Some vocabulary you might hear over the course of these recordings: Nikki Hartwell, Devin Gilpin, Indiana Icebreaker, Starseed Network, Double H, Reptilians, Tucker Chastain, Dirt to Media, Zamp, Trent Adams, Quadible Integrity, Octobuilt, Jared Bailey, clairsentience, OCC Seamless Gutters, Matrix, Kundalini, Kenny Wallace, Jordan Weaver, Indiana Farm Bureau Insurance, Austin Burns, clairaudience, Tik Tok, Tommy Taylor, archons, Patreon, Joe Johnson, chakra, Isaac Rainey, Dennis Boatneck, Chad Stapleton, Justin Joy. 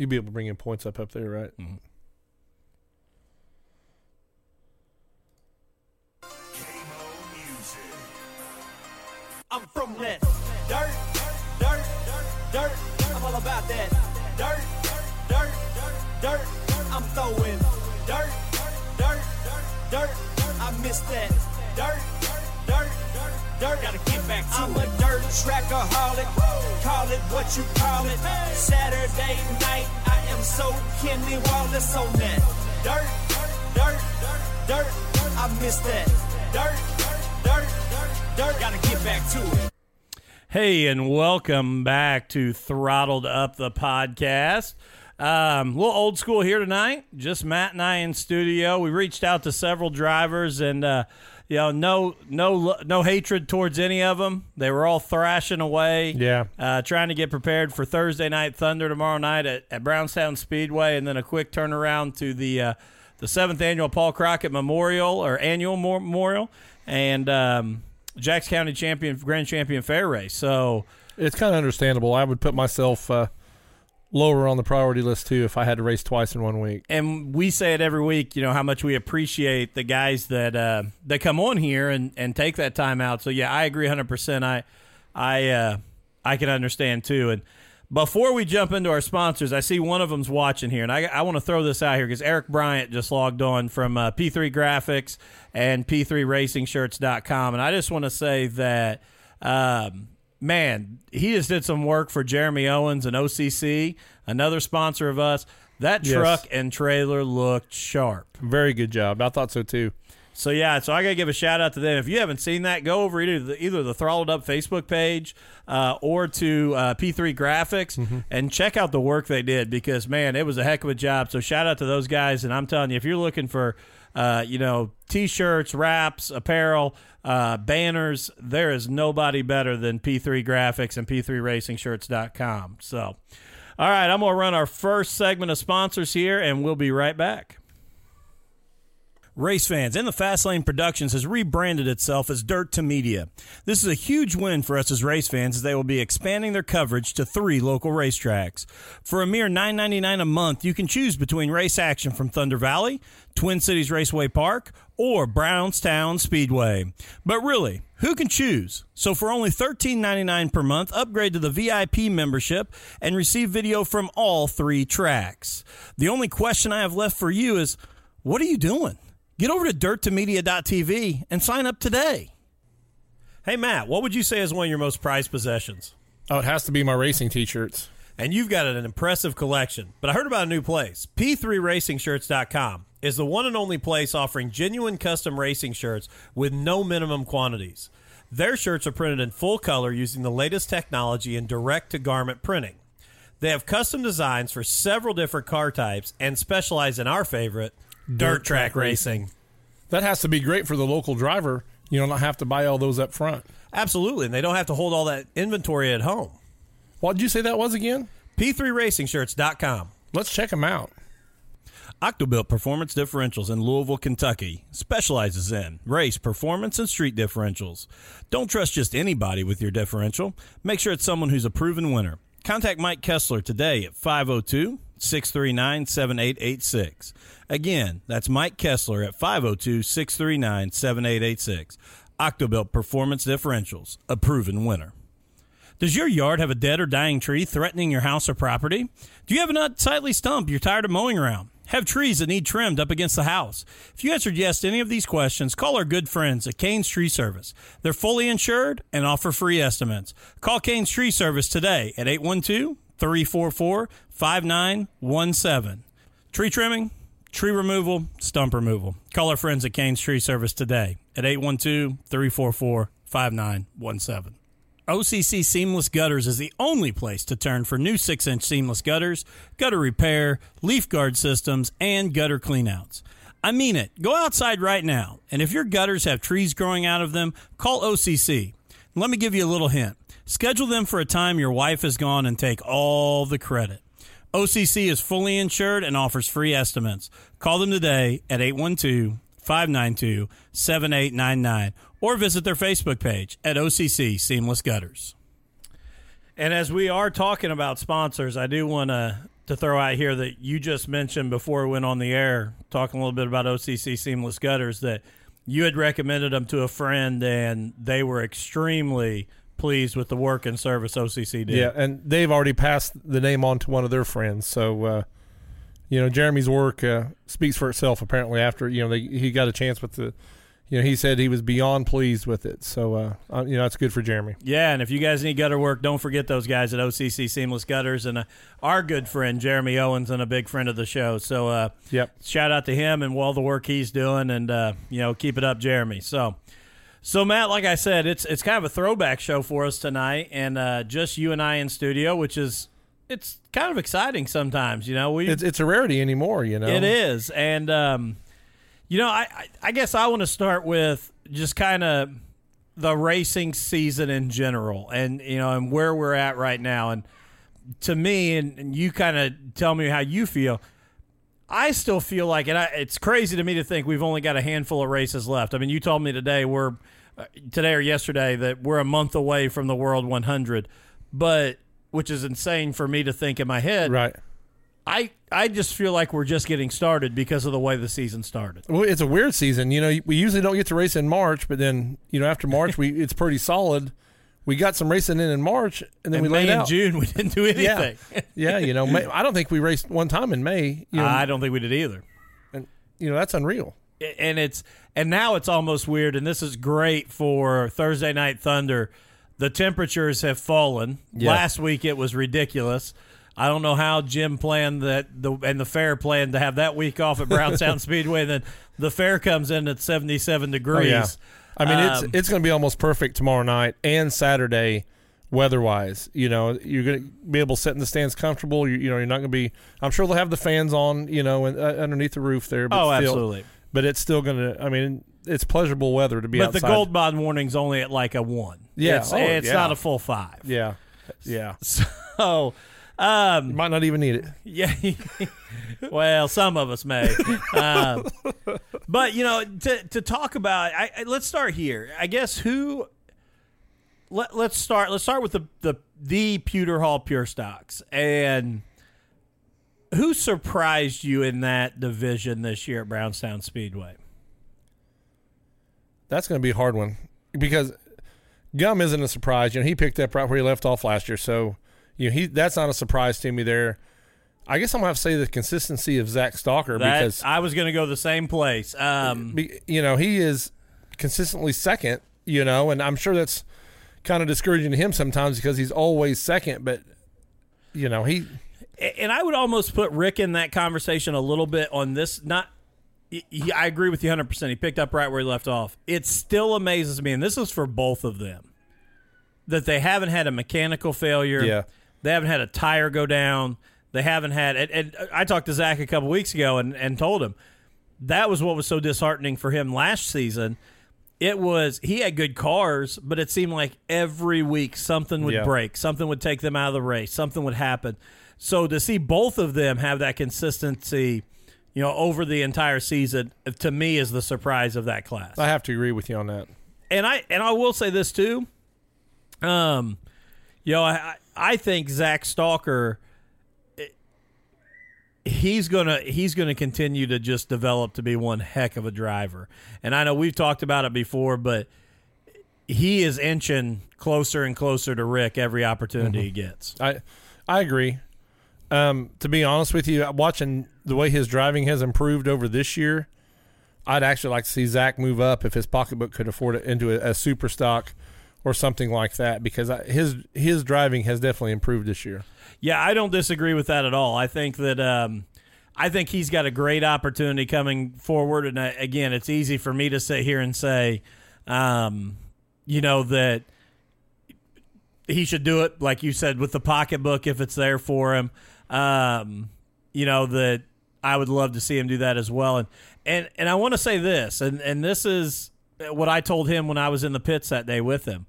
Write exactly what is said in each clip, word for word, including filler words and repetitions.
You'd be able to bring in points up up there, right? Mm-hmm. I'm from that dirt, dirt, dirt, dirt. I'm all about that dirt, dirt, dirt. I'm throwing dirt, dirt, dirt. I miss that dirt, dirt, dirt. Gotta get back to I'm it. A dirt trackaholic. Call it what you call it. Saturday night, I am so Kenny Wallace on that dirt, dirt, dirt. I miss that dirt. Dirt, dirt, dirt. Gotta get back to it. Hey, and welcome back to Throttled Up the Podcast. Um, a little old school here tonight. Just Matt and I in studio. We reached out to several drivers, and uh, you know, no, no, no hatred towards any of them. They were all thrashing away. Yeah, uh, trying to get prepared for Thursday Night Thunder tomorrow night at, at Brownstown Speedway, and then a quick turnaround to the uh, the seventh annual Paul Crockett Memorial or annual memorial. And um, Jackson County Champion Grand Champion Fair race, so it's kind of understandable. I would put myself uh, lower on the priority list too if I had to race twice in one week. And we say it every week, you know how much we appreciate the guys that uh, that come on here and, and take that time out. So yeah, I agree one hundred percent. I I uh, I can understand too. And before we jump into our sponsors, I see one of them's watching here, and I, I want to throw this out here because Eric Bryant just logged on from uh, P three Graphics and P three Racing Shirts dot com, and I just want to say that, um, man, he just did some work for Jeremy Owens and O C C, another sponsor of us. That truck yes. and trailer looked sharp. Very good job. I thought so, too. So, yeah, so I got to give a shout-out to them. If you haven't seen that, go over either the, either the Throttled Up Facebook page uh, or to uh, P three Graphics mm-hmm. and check out the work they did because, man, it was a heck of a job. So shout-out to those guys. And I'm telling you, if you're looking for, uh, you know, T-shirts, wraps, apparel, uh, banners, there is nobody better than P three Graphics and P three Racing Shirts dot com. So, all right, I'm going to run our first segment of sponsors here, and we'll be right back. Race fans, and the Fastlane Productions has rebranded itself as Dirt to Media. This is a huge win for us as race fans as they will be expanding their coverage to three local racetracks. For a mere nine ninety-nine a month, you can choose between race action from Thunder Valley, Twin Cities Raceway Park, or Brownstown Speedway. But really, who can choose? So for only thirteen ninety-nine per month, upgrade to the V I P membership and receive video from all three tracks. The only question I have left for you is, what are you doing? Get over to dirt to media dot t v and sign up today. Hey, Matt, what would you say is one of your most prized possessions? Oh, it has to be my racing T-shirts. And you've got an impressive collection. But I heard about a new place. P three Racing Shirts dot com is the one and only place offering genuine custom racing shirts with no minimum quantities. Their shirts are printed in full color using the latest technology in direct-to-garment printing. They have custom designs for several different car types and specialize in our favorite, dirt track racing. That has to be great for the local driver. You don't have to buy all those up front. Absolutely, and they don't have to hold all that inventory at home. What did you say that was again? P three Racing Shirts dot com. Let's check them out. Octobuilt Performance Differentials in Louisville, Kentucky specializes in race, performance, and street differentials. Don't trust just anybody with your differential. Make sure it's someone who's a proven winner. Contact Mike Kessler today at five oh two, six three nine, seven eight eight six. Again, that's Mike Kessler at five oh two, six three nine, seven eight eight six. Octobuilt Performance Differentials, a proven winner. Does your yard have a dead or dying tree threatening your house or property? Do you have an unsightly stump you're tired of mowing around? Have trees that need trimmed up against the house? If you answered yes to any of these questions, call our good friends at Cane's Tree Service. They're fully insured and offer free estimates. Call Cane's Tree Service today at eight one two, three four four, five nine one seven. Tree trimming, tree removal, stump removal. Call our friends at Cane's Tree Service today at eight one two, three four four, five nine one seven. O C C Seamless Gutters is the only place to turn for new six inch seamless gutters, gutter repair, leaf guard systems, and gutter cleanouts. I mean it. Go outside right now, and if your gutters have trees growing out of them, call O C C. Let me give you a little hint. Schedule them for a time your wife is gone and take all the credit. O C C is fully insured and offers free estimates. Call them today at eight one two, five nine two, seven eight nine nine. Or visit their Facebook page at O C C Seamless Gutters. And as we are talking about sponsors, I do want to to throw out here that you just mentioned before we went on the air, talking a little bit about O C C Seamless Gutters, that you had recommended them to a friend, and they were extremely pleased with the work and service O C C did. Yeah, and they've already passed the name on to one of their friends. So, uh, you know, Jeremy's work uh, speaks for itself, apparently, after, you know, they, he got a chance with the – you know, he said he was beyond pleased with it. So, uh, you know, that's good for Jeremy. Yeah, and if you guys need gutter work, don't forget those guys at O C C Seamless Gutters and uh, our good friend Jeremy Owens and a big friend of the show. So, uh, yep. Shout out to him and all the work he's doing, and, uh, you know, keep it up, Jeremy. So, so Matt, like I said, it's it's kind of a throwback show for us tonight, and uh, just you and I in studio, which is it's kind of exciting sometimes, you know. We it's, it's a rarity anymore, you know. It is, and... Um, You know, I, I guess I want to start with just kind of the racing season in general, and, you know, and where we're at right now. And to me, and, and you kind of tell me how you feel, I still feel like, and I, it's crazy to me to think we've only got a handful of races left. I mean, you told me today we're today or yesterday that we're a month away from the World one hundred, but which is insane for me to think in my head. Right. I, I just feel like we're just getting started because of the way the season started. Well, it's a weird season. You know, we usually don't get to race in March, but then, you know, after March, we it's pretty solid. We got some racing in in March, and then and we May laid and out. June, we didn't do anything. Yeah, yeah you know, May, I don't think we raced one time in May. You know, I don't think we did either. And, you know, that's unreal. And it's and now it's almost weird, and this is great for Thursday Night Thunder. The temperatures have fallen. Yeah. Last week it was ridiculous. I don't know how Jim planned that, the and the fair planned to have that week off at Brownstown Speedway. Then the fair comes in at seventy-seven degrees. Oh, yeah. I mean, um, it's it's going to be almost perfect tomorrow night and Saturday, weather-wise. You know, you're going to be able to sit in the stands comfortable. You, you know, you're not going to be. I'm sure they'll have the fans on. You know, and, uh, underneath the roof there. But oh, still, absolutely. But it's still going to. I mean, it's pleasurable weather to be. But outside. The gold bond warning's only at like a one. Yeah, it's, oh, it's yeah. not a full five. Yeah, yeah. So. Um, you might not even need it. Yeah. Well, some of us may. Um, but, you know, to to talk about, I, I, let's start here. I guess who, let, let's start Let's start with the, the, the Pewter Hall Pure Stocks. And who surprised you in that division this year at Brownstown Speedway? That's going to be a hard one because Gum isn't a surprise. You know, he picked up right where he left off last year, so. You know, he that's not a surprise to me there. I guess I'm going to have to say the consistency of Zach Stalker. That, because I was going to go the same place. Um, be, you know, he is consistently second, you know, and I'm sure that's kind of discouraging to him sometimes because he's always second. But, you know, he – and I would almost put Rick in that conversation a little bit on this. Not, he, I agree with you one hundred percent. He picked up right where he left off. It still amazes me, and this is for both of them, that they haven't had a mechanical failure. Yeah. They haven't had a tire go down. They haven't had – and I talked to Zach a couple weeks ago and, and told him that was what was so disheartening for him last season. It was – he had good cars, but it seemed like every week something would yeah. break, something would take them out of the race, something would happen. So to see both of them have that consistency, you know, over the entire season, to me is the surprise of that class. I have to agree with you on that. And I and I will say this too. Um, you know, I – I think Zach Stalker, he's gonna he's gonna continue to just develop to be one heck of a driver. And I know we've talked about it before, but he is inching closer and closer to Rick every opportunity mm-hmm. he gets. I I agree. Um, to be honest with you, watching the way his driving has improved over this year, I'd actually like to see Zach move up if his pocketbook could afford it into a, a super stock. Or something like that, because his his driving has definitely improved this year. Yeah, I don't disagree with that at all. I think that um, I think he's got a great opportunity coming forward. And I, again, it's easy for me to sit here and say, um, you know, that he should do it, like you said, with the pocketbook if it's there for him. Um, you know, that I would love to see him do that as well. And and and I want to say this, and and this is what I told him when I was in the pits that day with him.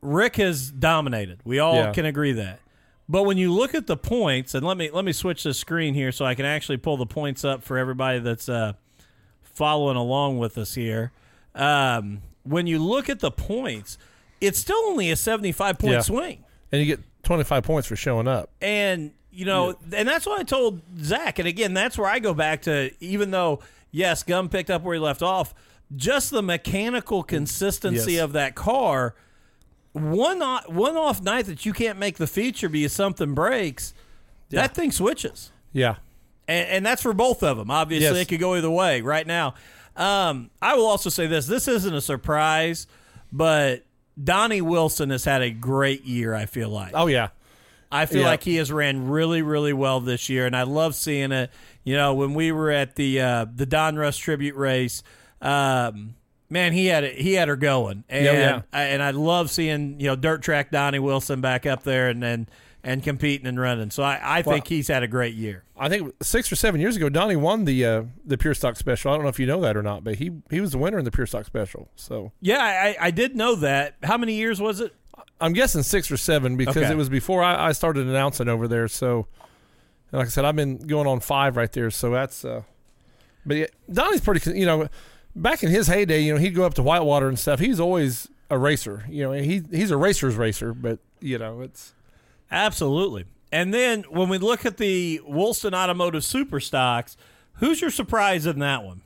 Rick has dominated. We all yeah. can agree that. But when you look at the points, and let me let me switch the screen here so I can actually pull the points up for everybody that's uh, following along with us here. Um, when you look at the points, it's still only a seventy-five point yeah. swing, and you get twenty-five points for showing up. And You know, yeah. And that's what I told Zach. And again, that's where I go back to, even though, yes, Gum picked up where he left off, just the mechanical consistency yes. of that car. One off, one off night that you can't make the feature because something breaks, yeah. that thing switches. Yeah. And, and that's for both of them. Obviously, yes. it could go either way right now. Um, I will also say this. This isn't a surprise, but Donnie Wilson has had a great year, I feel like. Oh, yeah. I feel yep. like he has ran really, really well this year, and I love seeing it. You know, when we were at the uh, the Don Russ tribute race, um, man, he had it, he had her going, and yeah, yeah. I, and I love seeing you know dirt track Donnie Wilson back up there and and, and competing and running. So I, I think wow. he's had a great year. I think six or seven years ago, Donnie won the uh, the Pure Stock Special. I don't know if you know that or not, but he he was the winner in the Pure Stock Special. So yeah, I, I did know that. How many years was it? I'm guessing six or seven because okay. it was before I, I started announcing over there. So, and like I said, I've been going on five right there. So that's, uh, but yeah, Donnie's pretty, you know, back in his heyday, you know, he'd go up to Whitewater and stuff. He's always a racer, you know, and he, he's a racer's racer, but you know, it's. Absolutely. And then when we look at the Woolston Automotive Super Stocks, who's your surprise in that one?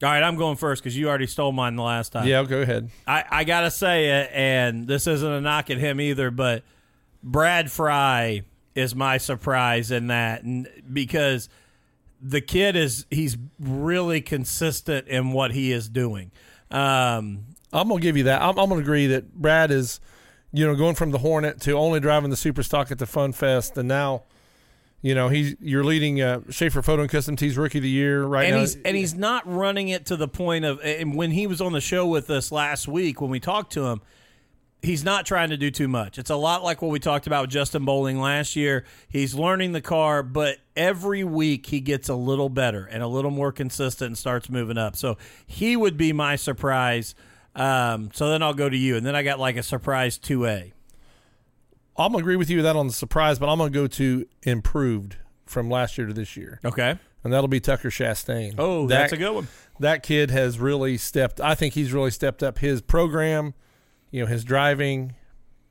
All right, I'm going first because you already stole mine the last time. Yeah, go ahead. I, I got to say it, and this isn't a knock at him either, but Brad Fry is my surprise in that and because the kid is he's really consistent in what he is doing. Um, I'm going to give you that. I'm, I'm going to agree that Brad is, you know, going from the Hornet to only driving the Super Stock at the Fun Fest and now – You know, he's you're leading uh, Schaefer Photo and Custom Tee's Rookie of the Year right and now. He's, and he's not running it to the point of – and when he was on the show with us last week when we talked to him, he's not trying to do too much. It's a lot like what we talked about with Justin Bowling last year. He's learning the car, but every week he gets a little better and a little more consistent and starts moving up. So he would be my surprise. Um, so then I'll go to you. And then I got like a surprise two A. I'm going to agree with you with that on the surprise, but I'm going to go to improved from last year to this year. Okay. And that'll be Tucker Chastain. Oh, that, that's a good one. That kid has really stepped. I think he's really stepped up his program, you know, his driving.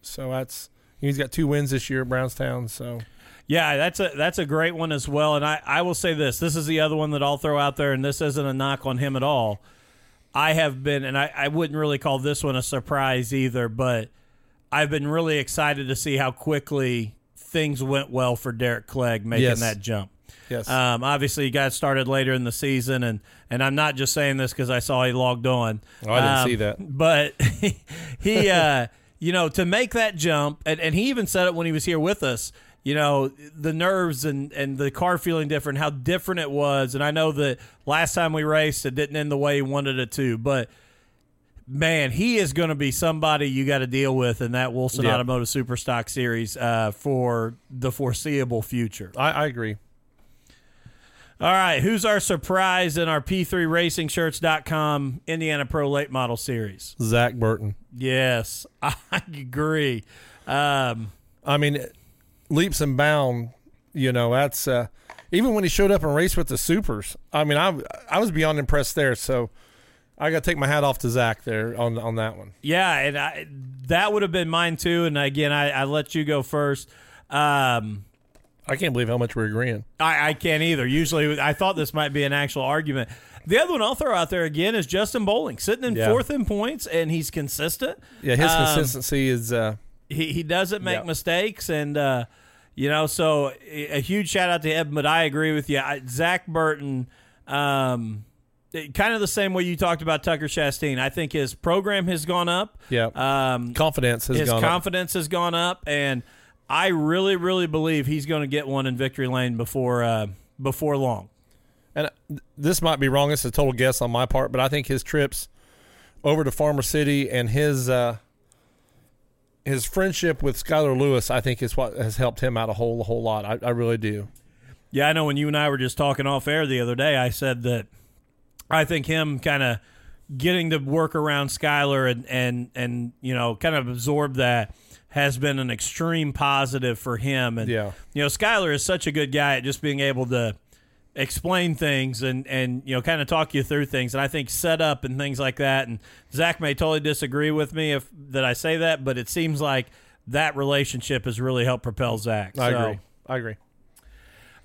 So that's he's got two wins this year at Brownstown. So, yeah, that's a that's a great one as well. And I, I will say this. This is the other one that I'll throw out there, and this isn't a knock on him at all. I have been, and I, I wouldn't really call this one a surprise either, but – I've been really excited to see how quickly things went well for Derek Clegg making yes. that jump. Yes. Um, obviously, he got started later in the season, and, and I'm not just saying this because I saw he logged on. Oh, I didn't um, see that. But he, he uh, you know, to make that jump, and, and he even said it when he was here with us, you know, the nerves and, and the car feeling different, how different it was. And I know that last time we raced, it didn't end the way he wanted it to, but – man, he is going to be somebody you got to deal with in that Woolston yeah. Automotive Superstock Series uh, for the foreseeable future. I, I agree. All right, who's our surprise in our P three Racing Shirts dot com Indiana Pro Late Model Series? Zach Burton. Yes, I agree. Um, I mean, leaps and bounds, you know, that's uh, even when he showed up and raced with the Supers. I mean, I I was beyond impressed there, so I got to take my hat off to Zach there on on that one. Yeah, and I, that would have been mine too. And again, I, I let you go first. Um, I can't believe how much we're agreeing. I, I can't either. Usually, I thought this might be an actual argument. The other one I'll throw out there again is Justin Bowling, sitting in yeah. fourth in points, and he's consistent. Yeah, his um, consistency is. Uh, he he doesn't make yeah. mistakes, and uh, you know, so a huge shout out to Ed. But I agree with you, I, Zach Burton. Um, Kind of the same way you talked about Tucker Chastain. I think his program has gone up. Yeah. Um, confidence has gone up. His confidence has gone up, and I really, really believe he's going to get one in Victory Lane before uh, before long. And this might be wrong. It's a total guess on my part, but I think his trips over to Farmer City and his uh, his friendship with Skylar Lewis, I think, is what has helped him out a whole, a whole lot. I, I really do. Yeah, I know when you and I were just talking off air the other day, I said that I think him kind of getting to work around Skylar and, and, and, you know, kind of absorb that has been an extreme positive for him. And, yeah. you know, Skylar is such a good guy at just being able to explain things and, and, you know, kind of talk you through things. And I think set up and things like that. And Zach may totally disagree with me if that I say that, but it seems like that relationship has really helped propel Zach. So. I agree. I agree.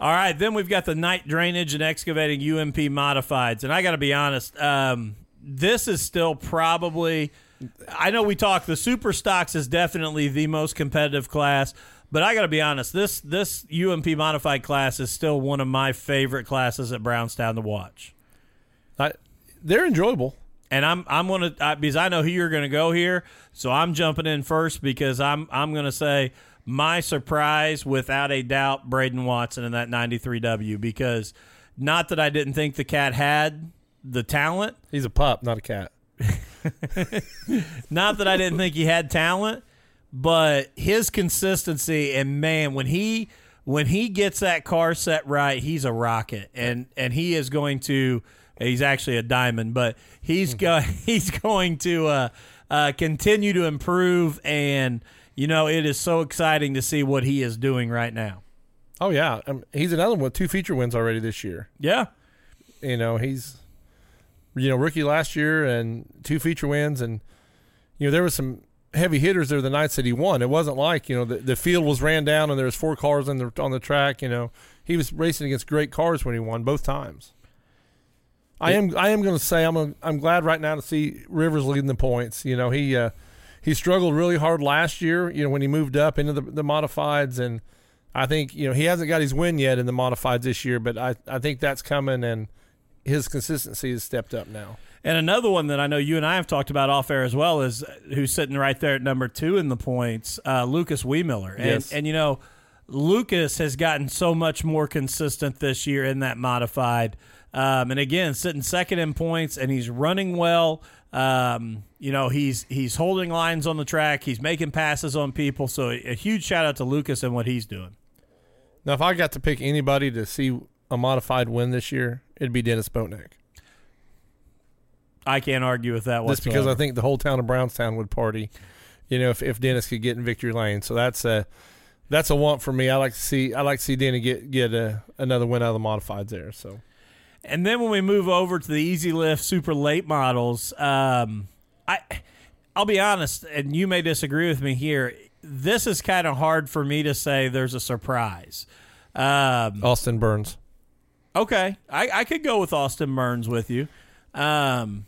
All right, then we've got the night drainage and excavating U M P modifieds. And I got to be honest, um, this is still probably, I know we talked, the super stocks is definitely the most competitive class, but I got to be honest, this this U M P modified class is still one of my favorite classes at Brownstown to watch. I, they're enjoyable. And I'm I'm going to, because I know who you're going to go here, so I'm jumping in first because I'm I'm going to say my surprise, without a doubt, Braden Watson in that ninety-three W, because not that I didn't think the cat had the talent. He's a pup, not a cat. Not that I didn't think he had talent, but his consistency, and man, when he when he gets that car set right, he's a rocket, and and he is going to. He's actually a diamond, but he's go- he's going to uh, uh, continue to improve, and you know it is so exciting to see what he is doing right now. Oh yeah, um, he's another one with two feature wins already this year. Yeah, you know he's you know rookie last year and two feature wins, and you know there was some heavy hitters there the nights that he won. It wasn't like you know the, the field was ran down and there was four cars on the on the track. You know he was racing against great cars when he won both times. I am. I am going to say I'm. A, I'm glad right now to see Rivers leading the points. You know he uh, he struggled really hard last year. You know when he moved up into the, the modifieds, and I think you know he hasn't got his win yet in the modifieds this year. But I, I think that's coming, and his consistency has stepped up now. And another one that I know you and I have talked about off air as well is who's sitting right there at number two in the points, uh, Lucas Weemiller. And, yes. And you know Lucas has gotten so much more consistent this year in that modified. Um, and again, sitting second in points, and he's running well. Um, you know, he's he's holding lines on the track. He's making passes on people. So a, a huge shout out to Lucas and what he's doing. Now, if I got to pick anybody to see a modified win this year, it'd be Dennis Boatneck. I can't argue with that whatsoever. Just because I think the whole town of Brownstown would party, you know, if, if Dennis could get in victory lane. So that's a that's a want for me. I like to see I like to see Denny get get a, another win out of the modifieds there. So. And then when we move over to the Easy Lift super late models, um, I, I'll be honest, and you may disagree with me here, this is kind of hard for me to say there's a surprise. Um, Austin Burns. Okay. I, I could go with Austin Burns with you. Um,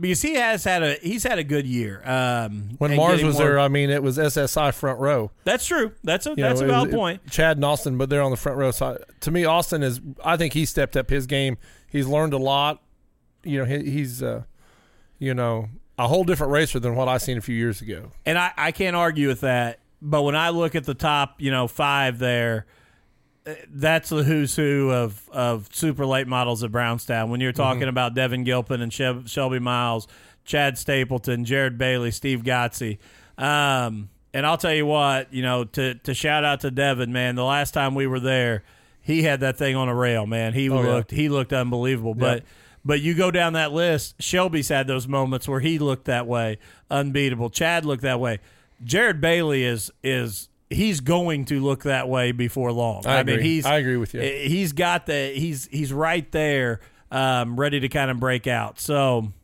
because he has had a he's had a good year. Um, when Mars was more, there, I mean, it was S S I front row. That's true. That's a you that's know, a valid was, point. It, Chad and Austin, but they're on the front row side. To me, Austin is. I think he stepped up his game. He's learned a lot. You know, he, he's uh, you know a whole different racer than what I seen a few years ago. And I, I can't argue with that. But when I look at the top, you know, five there. That's the who's who of, of super late models at Brownstown. When you're talking mm-hmm. about Devin Gilpin and she- Shelby Miles, Chad Stapleton, Jared Bailey, Steve Gotze. Um, and I'll tell you what, you know, to, to shout out to Devin, man, the last time we were there, he had that thing on a rail, man. He oh, looked yeah. he looked unbelievable. Yeah. But but you go down that list, Shelby's had those moments where he looked that way, unbeatable. Chad looked that way. Jared Bailey is is. He's going to look that way before long. I, I mean, he's. I agree with you. He's got the. He's he's right there, um, ready to kind of break out. So,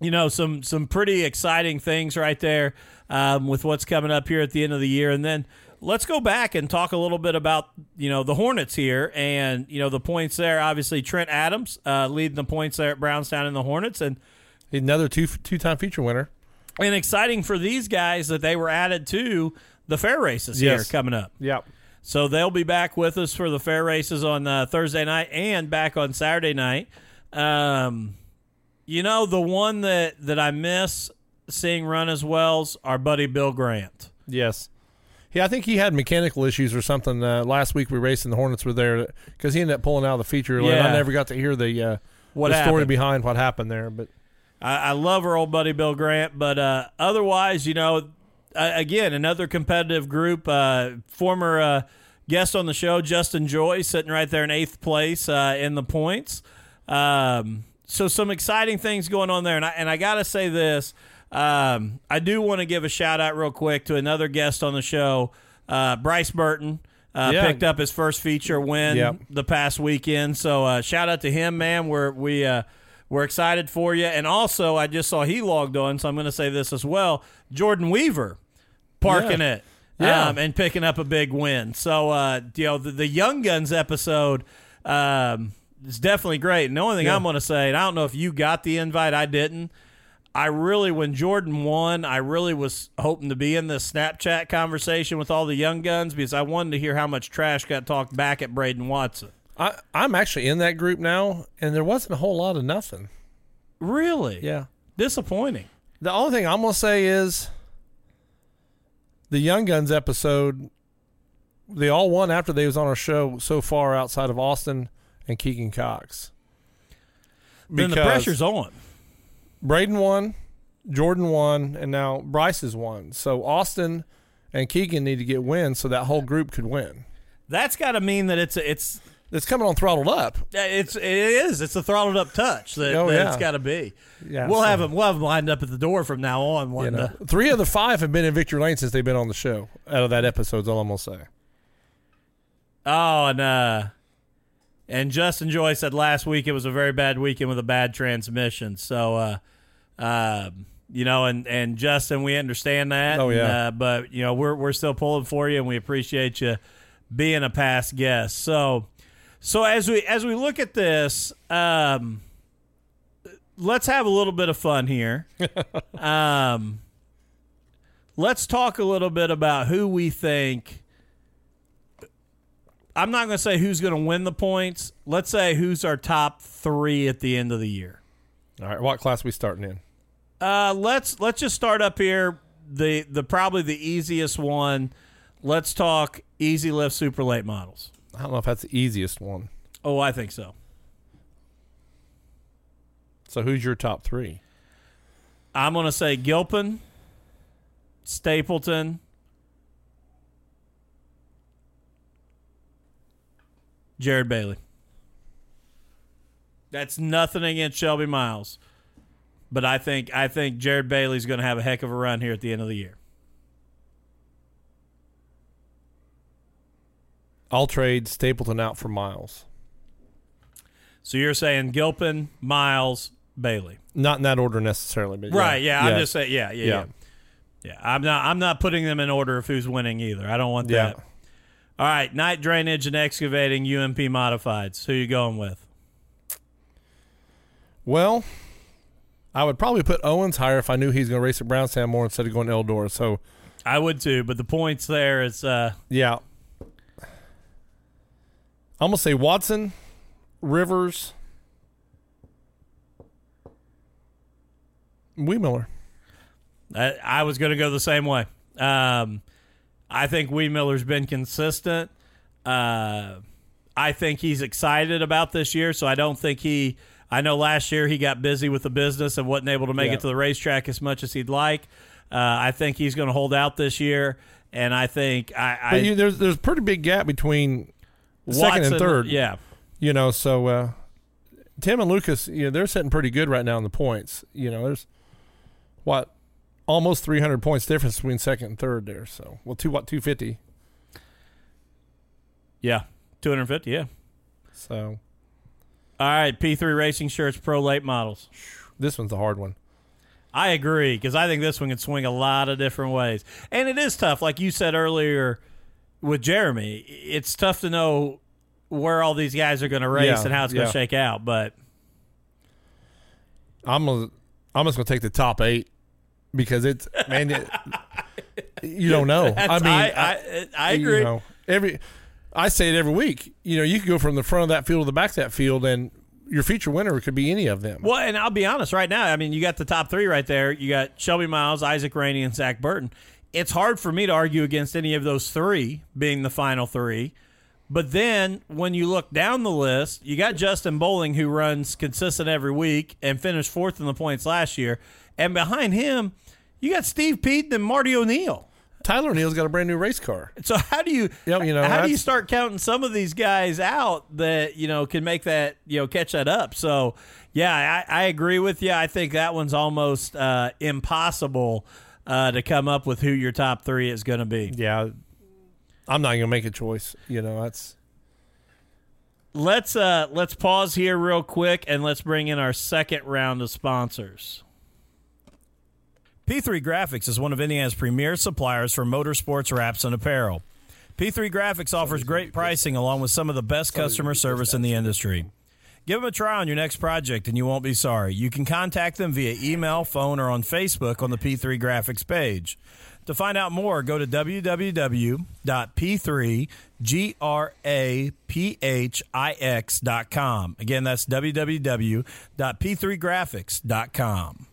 you know, some some pretty exciting things right there um, with what's coming up here at the end of the year. And then let's go back and talk a little bit about you know the Hornets here and you know the points there. Obviously, Trent Adams uh, leading the points there at Brownstown and the Hornets, and another two two time feature winner. And exciting for these guys that they were added to. The fair races yes. here coming up. Yep. So they'll be back with us for the fair races on uh, Thursday night and back on Saturday night. Um, you know, the one that, that I miss seeing run as well's our buddy Bill Grant. Yes. Yeah, I think he had mechanical issues or something. Uh, last week we raced and the Hornets were there because he ended up pulling out of the feature. Yeah. And I never got to hear the, uh, what the story behind what happened there. But I, I love our old buddy Bill Grant. But uh, otherwise, you know, Uh, again, another competitive group. Uh, former uh, guest on the show, Justin Joy, sitting right there in eighth place uh, in the points. Um, so some exciting things going on there. And I, and I got to say this. Um, I do want to give a shout-out real quick to another guest on the show, uh, Bryce Burton. Uh, yeah. Picked up his first feature win yep. the past weekend. So uh, shout-out to him, man. We're, we, uh, we're excited for you. And also, I just saw he logged on, so I'm going to say this as well. Jordan Weaver. parking yeah. it yeah. Um, and picking up a big win. So, uh, you know, the, the Young Guns episode um, is definitely great. And the only thing yeah. I'm going to say, and I don't know if you got the invite, I didn't. I really, when Jordan won, I really was hoping to be in the Snapchat conversation with all the Young Guns because I wanted to hear how much trash got talked back at Braden Watson. I, I'm actually in that group now, and there wasn't a whole lot of nothing. Really? Yeah. Disappointing. The only thing I'm going to say is the Young Guns episode, they all won after they was on our show so far outside of Austin and Keegan Cox. Then the pressure's on. Braden won, Jordan won, and now Bryce has won. So Austin and Keegan need to get wins so that whole group could win. That's got to mean that it's it's it's coming on Throttled Up. It's it is. It's a Throttled Up touch that, oh, that yeah. it's got to be. Yeah, we'll so. have them. We'll have them lined up at the door from now on. One you know, three of the five have been in Victory Lane since they've been on the show. Out of that episode's all I'm gonna say. Oh, and uh, and Justin Joy said last week it was a very bad weekend with a bad transmission. So. Uh, Uh, you know, and, and Justin, we understand that. Oh, yeah. And, uh, but, you know, we're we're still pulling for you, and we appreciate you being a past guest. So, so as we as we look at this, um, let's have a little bit of fun here. um, let's talk a little bit about who we think. I'm not going to say who's going to win the points. Let's say who's our top three at the end of the year. All right, what class are we starting in? Uh, let's let's just start up here. The the probably the easiest one. Let's talk easy lift super late models. I don't know if that's the easiest one. Oh, I think so. So who's your top three? I'm gonna say Gilpin, Stapleton, Jared Bailey. That's nothing against Shelby Miles, but I think I think Jared Bailey's going to have a heck of a run here at the end of the year. I'll trade Stapleton out for Miles. So you're saying Gilpin, Miles, Bailey? Not in that order necessarily, but right? Yeah, yeah, yeah. I'm just saying. Yeah, yeah, yeah, yeah. I'm not. I'm not putting them in order of who's winning either. I don't want that. Yeah. All right, night drainage and excavating U M P modifieds. Who you going with? Well, I would probably put Owens higher if I knew he's going to race at Brownstown more instead of going to Eldora. So I would too, but the points there is uh, yeah. I'm gonna say Watson, Rivers, Wee-Miller. I, I was going to go the same way. Um, I think Wee-Miller's been consistent. Uh, I think he's excited about this year, so I don't think he. I know last year he got busy with the business and wasn't able to make yeah. it to the racetrack as much as he'd like. Uh, I think he's going to hold out this year, and I think I, I but you, there's there's a pretty big gap between Watson, second and third. Yeah, you know, so uh, Tim and Lucas, you know, they're sitting pretty good right now in the points. You know, there's what almost three hundred points difference between second and third there. So well, two what two fifty. Yeah, two hundred fifty. Yeah, so. All right, P three Racing Shirts Pro Late Models. This one's a hard one. I agree, because I think this one can swing a lot of different ways. And it is tough. Like you said earlier with Jeremy, it's tough to know where all these guys are going to race yeah, and how it's yeah. going to shake out. But I'm gonna, I'm just going to take the top eight because it's – man, it, you don't know. That's, I mean – I, I, I agree. You know, every – I say it every week. You know, you could go from the front of that field to the back of that field, and your future winner could be any of them. Well, and I'll be honest right now. I mean, you got the top three right there. You got Shelby Miles, Isaac Rainey, and Zach Burton. It's hard for me to argue against any of those three being the final three. But then when you look down the list, you got Justin Bowling, who runs consistent every week and finished fourth in the points last year. And behind him, you got Steve Pete and Marty O'Neill. Tyler O'Neill's got a brand new race car. So how do you, yep, you know, how do you start counting some of these guys out that, you know, can make that, you know, catch that up? So, yeah, I, I agree with you. I think that one's almost uh, impossible uh, to come up with who your top three is going to be. Yeah, I'm not going to make a choice. You know, that's. Let's uh, let's pause here real quick and let's bring in our second round of sponsors. P three Graphics is one of Indiana's premier suppliers for motorsports wraps and apparel. P three Graphics offers great pricing along with some of the best customer service in the industry. Give them a try on your next project and you won't be sorry. You can contact them via email, phone, or on Facebook on the P three Graphics page. To find out more, go to w w w dot p three graphics dot com. Again, that's w w w dot p three graphics dot com.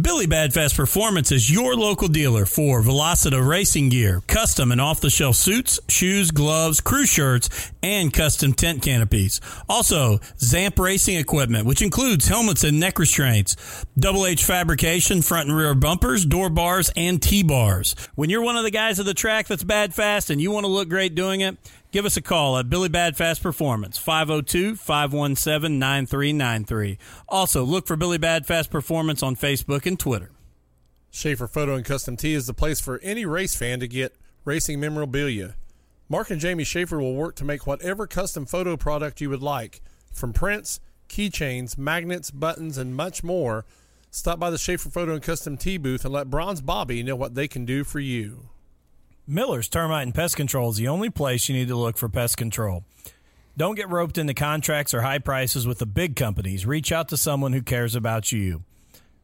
Billy Bad Fast Performance is your local dealer for Velocita racing gear, custom and off-the-shelf suits, shoes, gloves, crew shirts, and custom tent canopies. Also, Zamp racing equipment, which includes helmets and neck restraints, Double H fabrication, front and rear bumpers, door bars, and T-bars. When you're one of the guys at the track that's bad fast and you want to look great doing it, give us a call at Billy Bad Fast Performance, five oh two, five one seven, nine three nine three. Also, look for Billy Bad Fast Performance on Facebook and Twitter. Schaefer Photo and Custom Tee is the place for any race fan to get racing memorabilia. Mark and Jamie Schaefer will work to make whatever custom photo product you would like, from prints, keychains, magnets, buttons, and much more. Stop by the Schaefer Photo and Custom Tee booth and let Bronze Bobby know what they can do for you. Miller's Termite and Pest Control is the only place you need to look for pest control. Don't get roped into contracts or high prices with the big companies. Reach out to someone who cares about you.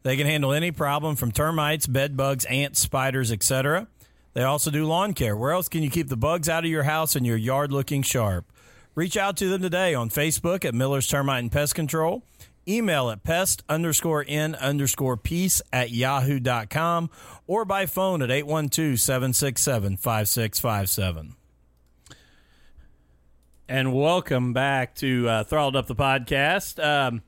They can handle any problem from termites, bed bugs, ants, spiders, et cetera. They also do lawn care. Where else can you keep the bugs out of your house and your yard looking sharp? Reach out to them today on Facebook at Miller's Termite and Pest Control. Email at pest underscore n underscore peace at yahoo dot com or by phone at eight one two, seven six seven, five six five seven. And welcome back to uh, Throttled Up the Podcast. Um,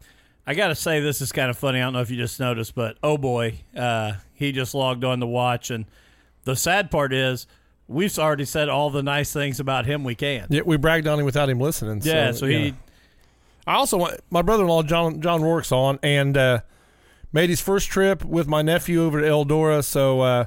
I got to say, this is kind of funny. I don't know if you just noticed, but oh boy, uh, he just logged on to watch. And the sad part is, we've already said all the nice things about him we can. Yeah, we bragged on him without him listening. Yeah, so, so he. Yeah. I also want my brother-in-law, John John Rourke's on, and uh, made his first trip with my nephew over to Eldora. So uh,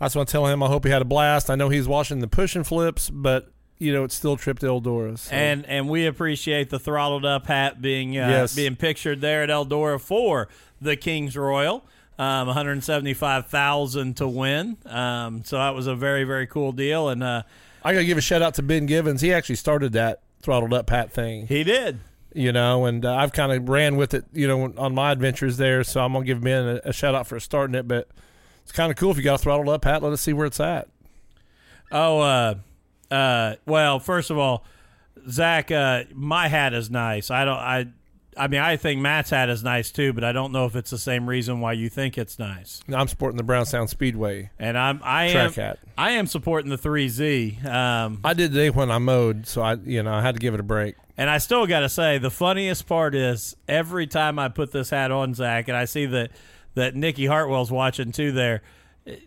I just want to tell him I hope he had a blast. I know he's watching the push and flips, but, you know, it's still a trip to Eldora. So. And and we appreciate the Throttled Up hat being uh, yes. being pictured there at Eldora for the King's Royal, um, one hundred seventy-five thousand dollars to win. Um, so that was a very, very cool deal. And uh, I got to give a shout-out to Ben Givens. He actually started that Throttled Up hat thing. He did. You know, and uh, I've kind of ran with it, you know, on my adventures there. So I'm going to give Ben a, a shout out for starting it. But it's kind of cool if you got a Throttled Up hat. Let us see where it's at. Oh, uh, uh, well, first of all, Zach, uh, my hat is nice. I don't, I, I mean, I think Matt's hat is nice too, but I don't know if it's the same reason why you think it's nice. I'm sporting the Brownstown Speedway, and I'm, I am, track hat. I am supporting the three Z. Um, I did today when I mowed, so I, you know, I had to give it a break. And I still got to say, the funniest part is every time I put this hat on, Zach, and I see that, that Nikki Hartwell's watching too there,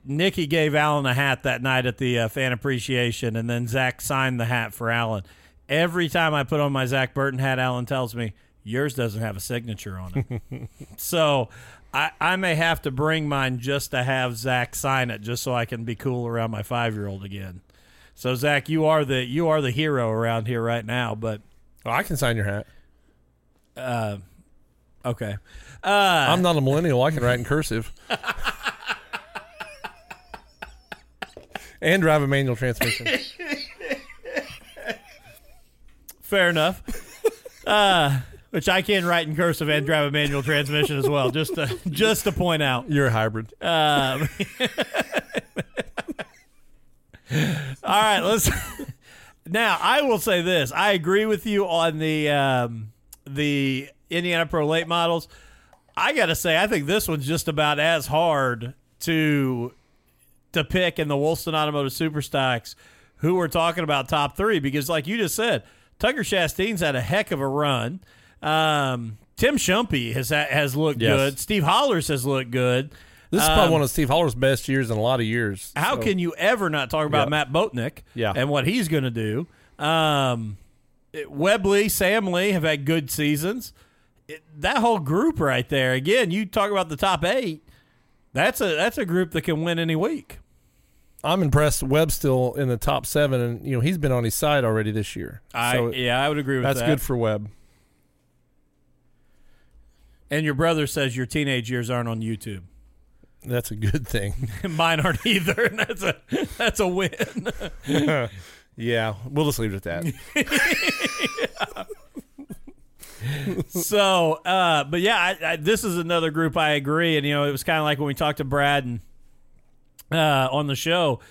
Nikki gave Alan a hat that night at the uh, fan appreciation, and then Zach signed the hat for Alan. Every time I put on my Zach Burton hat, Alan tells me, yours doesn't have a signature on it. So I, I may have to bring mine just to have Zach sign it just so I can be cool around my five-year-old again. So, Zach, you are the you are the hero around here right now, but... Well, I can sign your hat. Uh, okay. Uh, I'm not a millennial. I can write in cursive. And drive a manual transmission. Fair enough. Uh, which I can write in cursive and drive a manual transmission as well, just to, just to point out. You're a hybrid. Um, all right, let's... Now, I will say this. I agree with you on the um, the Indiana Pro Late Models. I got to say, I think this one's just about as hard to to pick in the Wolfson Automotive Superstocks who we're talking about top three because, like you just said, Tucker Chastain's had a heck of a run. Um, Tim Shumpy has has looked yes. good. Steve Hollers has looked good. This is probably um, one of Steve Holler's best years in a lot of years. How so. Can you ever not talk about yeah. Matt Boatnick yeah. and what he's going to do? Um, it, Webley, Sam Lee have had good seasons. It, that whole group right there, again, you talk about the top eight, that's a that's a group that can win any week. I'm impressed Webb's still in the top seven, and you know he's been on his side already this year. I so Yeah, I would agree with that's that. That's good for Webb. And your brother says your teenage years aren't on YouTube. That's a good thing. Mine aren't either, and that's a that's a win. Yeah, we'll just leave it at that. So, uh, but yeah, I, I, this is another group I agree, and you know, it was kind of like when we talked to Brad and uh, on the show.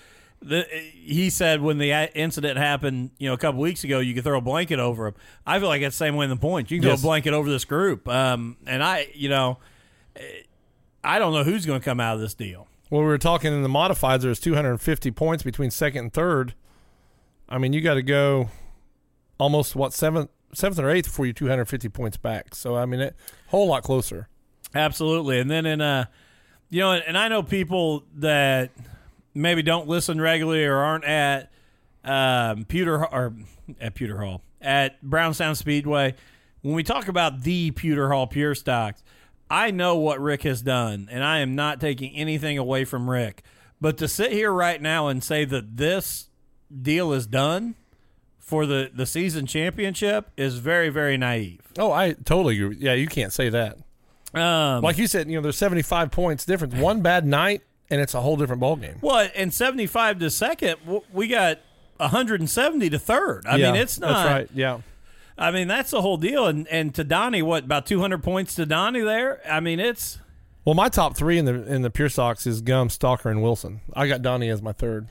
The, he said when the incident happened, you know, a couple weeks ago, you could throw a blanket over him. I feel like that's the same way in the points. You can yes. throw a blanket over this group, um, and I, you know, I don't know who's going to come out of this deal. Well, we were talking in the modifieds. There's two hundred fifty points between second and third. I mean, you got to go almost what seventh, seventh or eighth before you're two hundred fifty points back. So I mean, a whole lot closer. Absolutely, and then in uh, you know, and I know people that maybe don't listen regularly or aren't at um, Pewter or at Pewter Hall at Brownstown Speedway. When we talk about the Pewter Hall Pure Stocks, I know what Rick has done, and I am not taking anything away from Rick. But to sit here right now and say that this deal is done for the, the season championship is very, very naive. Oh, I totally agree. Yeah, you can't say that. Um, like you said, you know, there's seventy-five points difference. One bad night, and it's a whole different ballgame. Well, and seventy-five to second, we got one hundred seventy to third. I yeah, mean, it's not. That's right, yeah. I mean, that's the whole deal. And and to Donnie, what, about two hundred points to Donnie there? I mean, it's. Well, my top three in the in the Pure Sox is Gum, Stalker, and Wilson. I got Donnie as my third.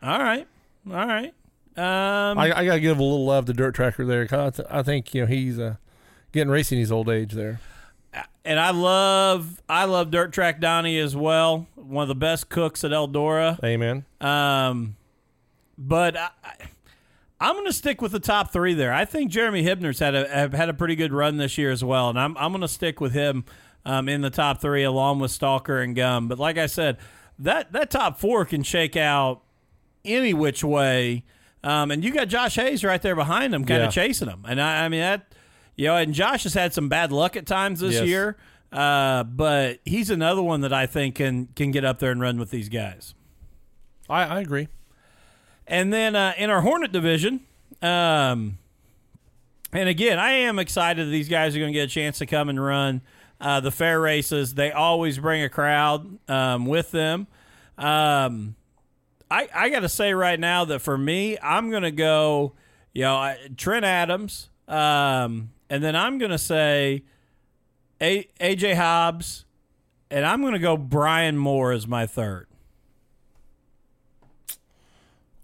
All right. All right. Um, I, I got to give a little love to Dirt Tracker there. I, th- I think, you know, he's uh, getting racing his old age there. And I love I love Dirt Track Donnie as well. One of the best cooks at Eldora. Amen. Um, but I, I'm going to stick with the top three there. I think Jeremy Hibner's had a had a pretty good run this year as well, and I'm I'm going to stick with him um, in the top three along with Stalker and Gum. But like I said, that that top four can shake out any which way. Um, and you got Josh Hayes right there behind him, kind of yeah. chasing him. And I, I mean that. You know, and Josh has had some bad luck at times this yes. year, uh, but he's another one that I think can can get up there and run with these guys. I, I agree. And then uh, in our Hornet division, um, and again, I am excited that these guys are going to get a chance to come and run uh, the fair races. They always bring a crowd um, with them. Um, I, I got to say right now that for me, I'm going to go, you know, I, Trent Adams, um, and then I'm going to say A- AJ Hobbs, and I'm going to go Brian Moore as my third.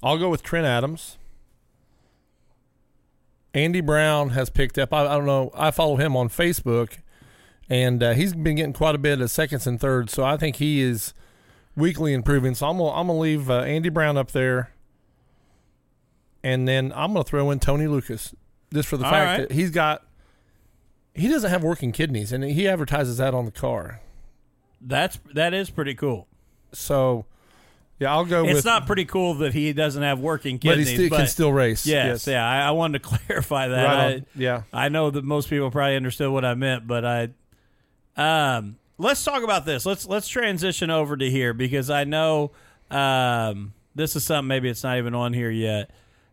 I'll go with Trent Adams. Andy Brown has picked up. I, I don't know. I follow him on Facebook, and uh, he's been getting quite a bit of seconds and thirds, so I think he is weekly improving. So I'm going I'm to leave uh, Andy Brown up there, and then I'm going to throw in Tony Lucas just for the All fact right. that he's got – he doesn't have working kidneys, and he advertises that on the car. That's that is pretty cool. So, yeah, I'll go it's with... It's not pretty cool that he doesn't have working kidneys, but he still, but, can still race. Yes, yes. yeah, I, I wanted to clarify that. Right I, yeah. I know that most people probably understood what I meant, but I... Um, let's talk about this. Let's let's transition over to here, because I know um, this is something maybe it's not even on here yet.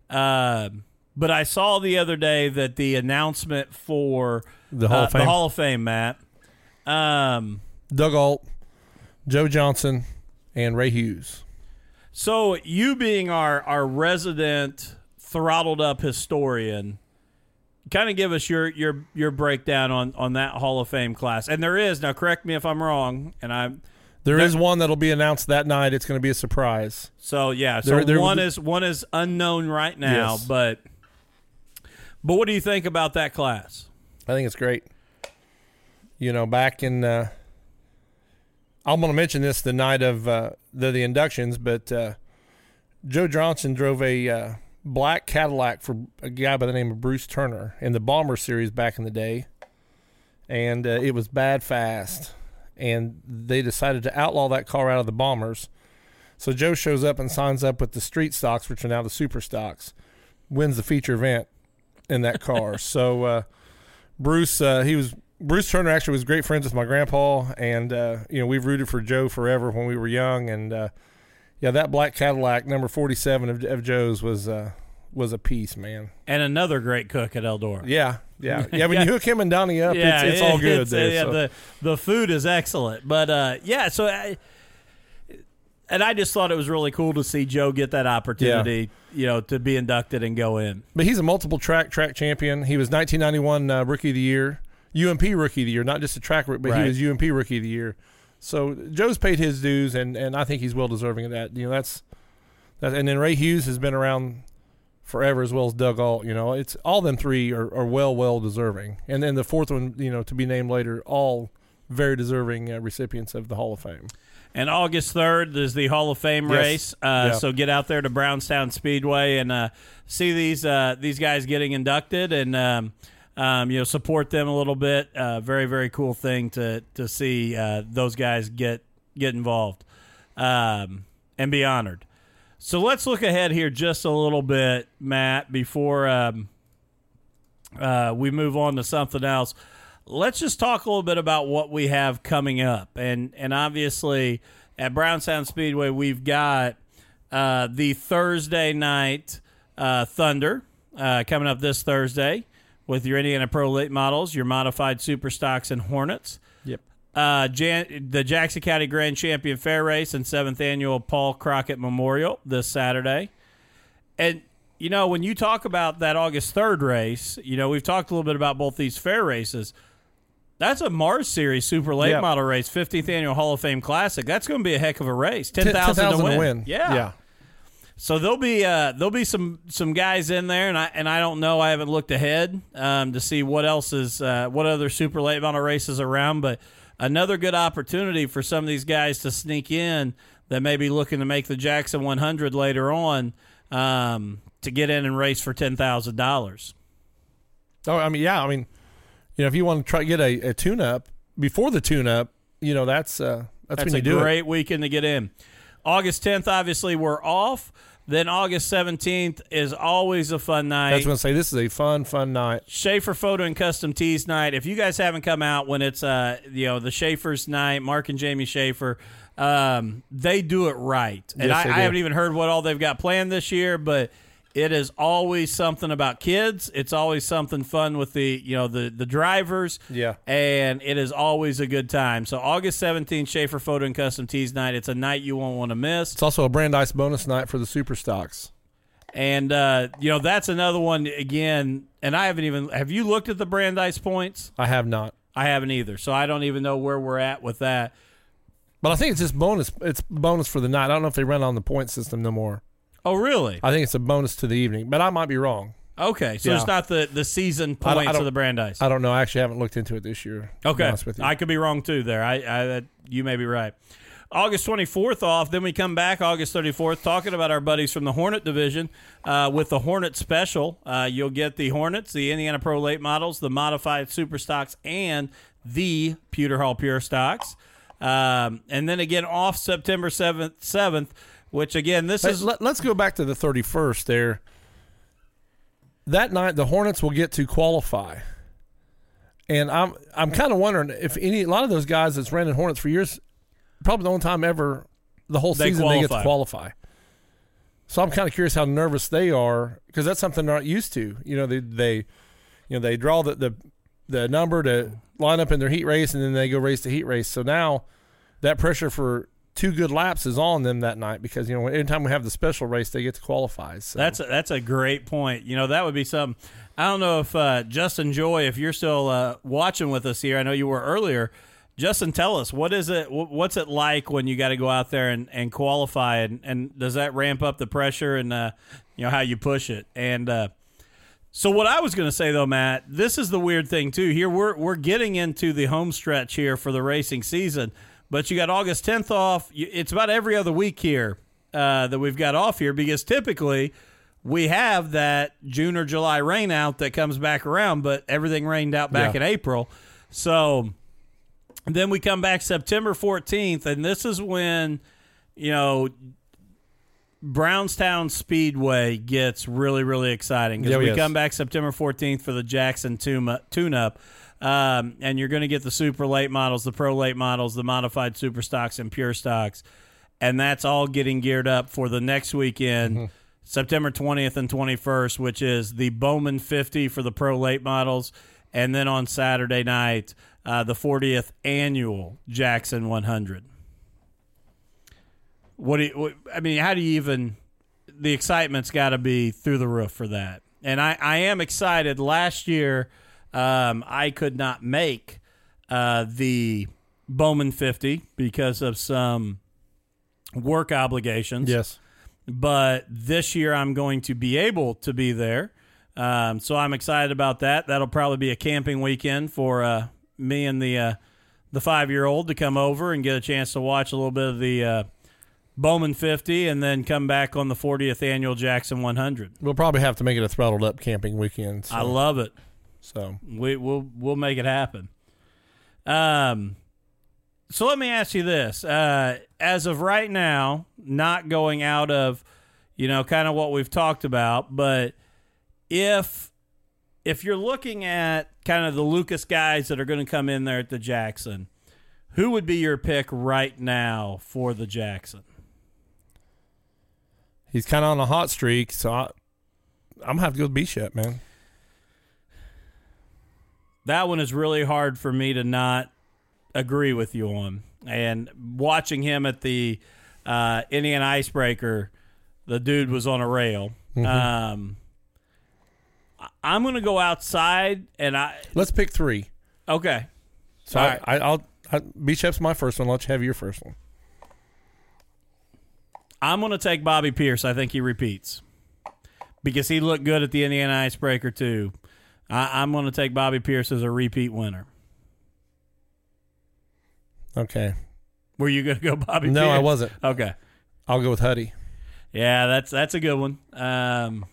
Um... But I saw the other day that the announcement for the Hall, uh, of, Fame. The Hall of Fame, Matt, um, Doug Ault, Joe Johnson, and Ray Hughes. So you being our, our resident throttled up historian, kind of give us your your your breakdown on, on that Hall of Fame class. And there is now. Correct me if I'm wrong, and I. There is one that'll be announced that night. It's going to be a surprise. So yeah, so there, there, one is one is unknown right now, yes. but. But what do you think about that class? I think it's great. You know, back in, uh, I'm going to mention this the night of uh, the, the inductions, but uh, Joe Johnson drove a uh, black Cadillac for a guy by the name of Bruce Turner in the Bomber Series back in the day, and uh, it was bad fast, and they decided to outlaw that car out of the Bombers. So Joe shows up and signs up with the street stocks, which are now the super stocks, wins the feature event in that car. So uh Bruce uh he was Bruce Turner actually was great friends with my grandpa, and uh you know, we've rooted for Joe forever when we were young, and uh yeah, that black Cadillac number forty-seven of, of Joe's was uh was a piece, man. And another great cook at Eldora. Yeah, yeah. Yeah, when yeah. you hook him and Donnie up, yeah, it's, it's all good it's, there. Yeah, so. the, the food is excellent. But, uh, yeah, so I, and I just thought it was really cool to see Joe get that opportunity, yeah. you know, to be inducted and go in. But he's a multiple track track champion. He was nineteen ninety-one uh, Rookie of the Year, U M P Rookie of the Year, not just a track rookie, but right. he was U M P Rookie of the Year. So Joe's paid his dues, and, and I think he's well deserving of that. You know, that's, that's and then Ray Hughes has been around forever, as well as Doug Alt. You know, it's all them three are, are well, well deserving. And then the fourth one, you know, to be named later, all very deserving uh, recipients of the Hall of Fame. And August third is the Hall of Fame yes. race. Uh, yeah. So get out there to Brownstown Speedway and uh, see these uh, these guys getting inducted and, um, um, you know, support them a little bit. Uh, very, very cool thing to to see uh, those guys get, get involved um, and be honored. So let's look ahead here just a little bit, Matt, before um, uh, we move on to something else. Let's just talk a little bit about what we have coming up. And and obviously at Brownstown Speedway, we've got uh, the Thursday night uh, Thunder uh, coming up this Thursday with your Indiana Pro Elite models, your modified Super Stocks and Hornets. Yep. Uh, Jan- the Jackson County Grand Champion Fair Race and seventh Annual Paul Crockett Memorial this Saturday. And you know, when you talk about that August third race, you know, we've talked a little bit about both these fair races. That's a Mars Series Super Late yep. Model race, fifteenth Annual Hall of Fame Classic. That's going to be a heck of a race. ten thousand ten, ten, to win. win. Yeah. yeah. So there'll be uh, there'll be some some guys in there, and I and I don't know. I haven't looked ahead um, to see what else is uh, what other Super Late Model races around, but another good opportunity for some of these guys to sneak in that may be looking to make the Jackson one hundred later on um, to get in and race for ten thousand dollars. Oh, I mean, yeah, I mean. You know, if you want to try to get a, a tune-up, before the tune-up, you know, that's uh, that's, that's when you do it. That's a great weekend to get in. August tenth, obviously, we're off. Then August seventeenth is always a fun night. That's when I say this is a fun, fun night. Schaefer Photo and Custom Tees night. If you guys haven't come out when it's, uh, you know, the Schaefer's night, Mark and Jamie Schaefer, um, they do it right. And yes, I, I haven't even heard what all they've got planned this year, but it is always something about kids. It's always something fun with the, you know, the, the drivers. Yeah. And it is always a good time. So August seventeenth, Schaefer Photo and Custom Tees night. It's a night you won't want to miss. It's also a Brandeis bonus night for the Super Stocks. And, uh, you know, that's another one, again, and I haven't even – have you looked at the Brandeis points? I have not. I haven't either, so I don't even know where we're at with that. But I think it's just bonus. It's bonus for the night. I don't know if they run on the point system no more. Oh, really? I think it's a bonus to the evening, but I might be wrong. Okay, so yeah. It's not the, the season points of the Brandeis. I don't know. I actually haven't looked into it this year. Okay, I could be wrong too there. I, I You may be right. August twenty-fourth off, then we come back August thirty-fourth, talking about our buddies from the Hornet division uh, with the Hornet Special. Uh, you'll get the Hornets, the Indiana Pro Late Models, the Modified Super Stocks, and the Pewter Hall Pure Stocks. Um, and then again off September seventh, seventh which, again, this is... Let, let's go back to the thirty-first there. That night, the Hornets will get to qualify. And I'm I'm kind of wondering if any a lot of those guys that's ran in Hornets for years, probably the only time ever the whole season they, they get to qualify. So I'm kind of curious how nervous they are because that's something they're not used to. You know, they they, you know, they draw the, the, the number to line up in their heat race, and then they go race the heat race. So now that pressure for... two good laps is on them that night because, you know, anytime we have the special race, they get to qualify. So. That's a, that's a great point. You know, that would be something. I don't know if uh, Justin Joy, if you're still uh, watching with us here, I know you were earlier. Justin, tell us, what is it? What's it like when you got to go out there and, and qualify, and, and does that ramp up the pressure and, uh, you know, how you push it? And uh, so what I was going to say, though, Matt, this is the weird thing, too. Here we're we're getting into the home stretch here for the racing season. But you got August tenth off. It's about every other week here uh, that we've got off here because typically we have that June or July rain out that comes back around, but everything rained out back yeah. in April. So then we come back September fourteenth, and this is when, you know, Brownstown Speedway gets really, really exciting because yeah, we yes. come back September fourteenth for the Jackson tune-up. Um, and you're going to get the super late models, the pro late models, the modified super stocks and pure stocks. And that's all getting geared up for the next weekend. Mm-hmm. September twentieth and twenty-first, which is the Bowman fifty for the pro late models. And then on Saturday night, uh, the fortieth annual Jackson one hundred. What do you, what, I mean, how do you even, the excitement's got to be through the roof for that. And I, I am excited. Last year, um, I could not make uh, the Bowman fifty because of some work obligations. Yes. But this year I'm going to be able to be there. Um, so I'm excited about that. That'll probably be a camping weekend for uh, me and the uh, the five-year-old to come over and get a chance to watch a little bit of the uh, Bowman fifty and then come back on the fortieth annual Jackson one hundred. We'll probably have to make it a Throttled Up camping weekend. So. I love it. So we, we'll we'll make it happen. Um. So let me ask you this. Uh, as of right now, not going out of, you know, kind of what we've talked about, but if if you're looking at kind of the Lucas guys that are going to come in there at the Jackson, who would be your pick right now for the Jackson? He's kind of on a hot streak, so I, I'm going to have to go with Bishop, man. That one is really hard for me to not agree with you on, and watching him at the uh Indiana Icebreaker, the dude was on a rail. Mm-hmm. um I'm gonna go outside and I let's pick three. Okay, so I, right. I I'll I, B-Chef's my first one. Let's have your first one. I'm gonna take Bobby Pierce. I think he repeats because he looked good at the Indiana Icebreaker too. I, I'm gonna take Bobby Pierce as a repeat winner. Okay. Were you going to go Bobby No, Pierce? I wasn't. Okay. I'll go with Huddy. Yeah, that's that's a good one. Um,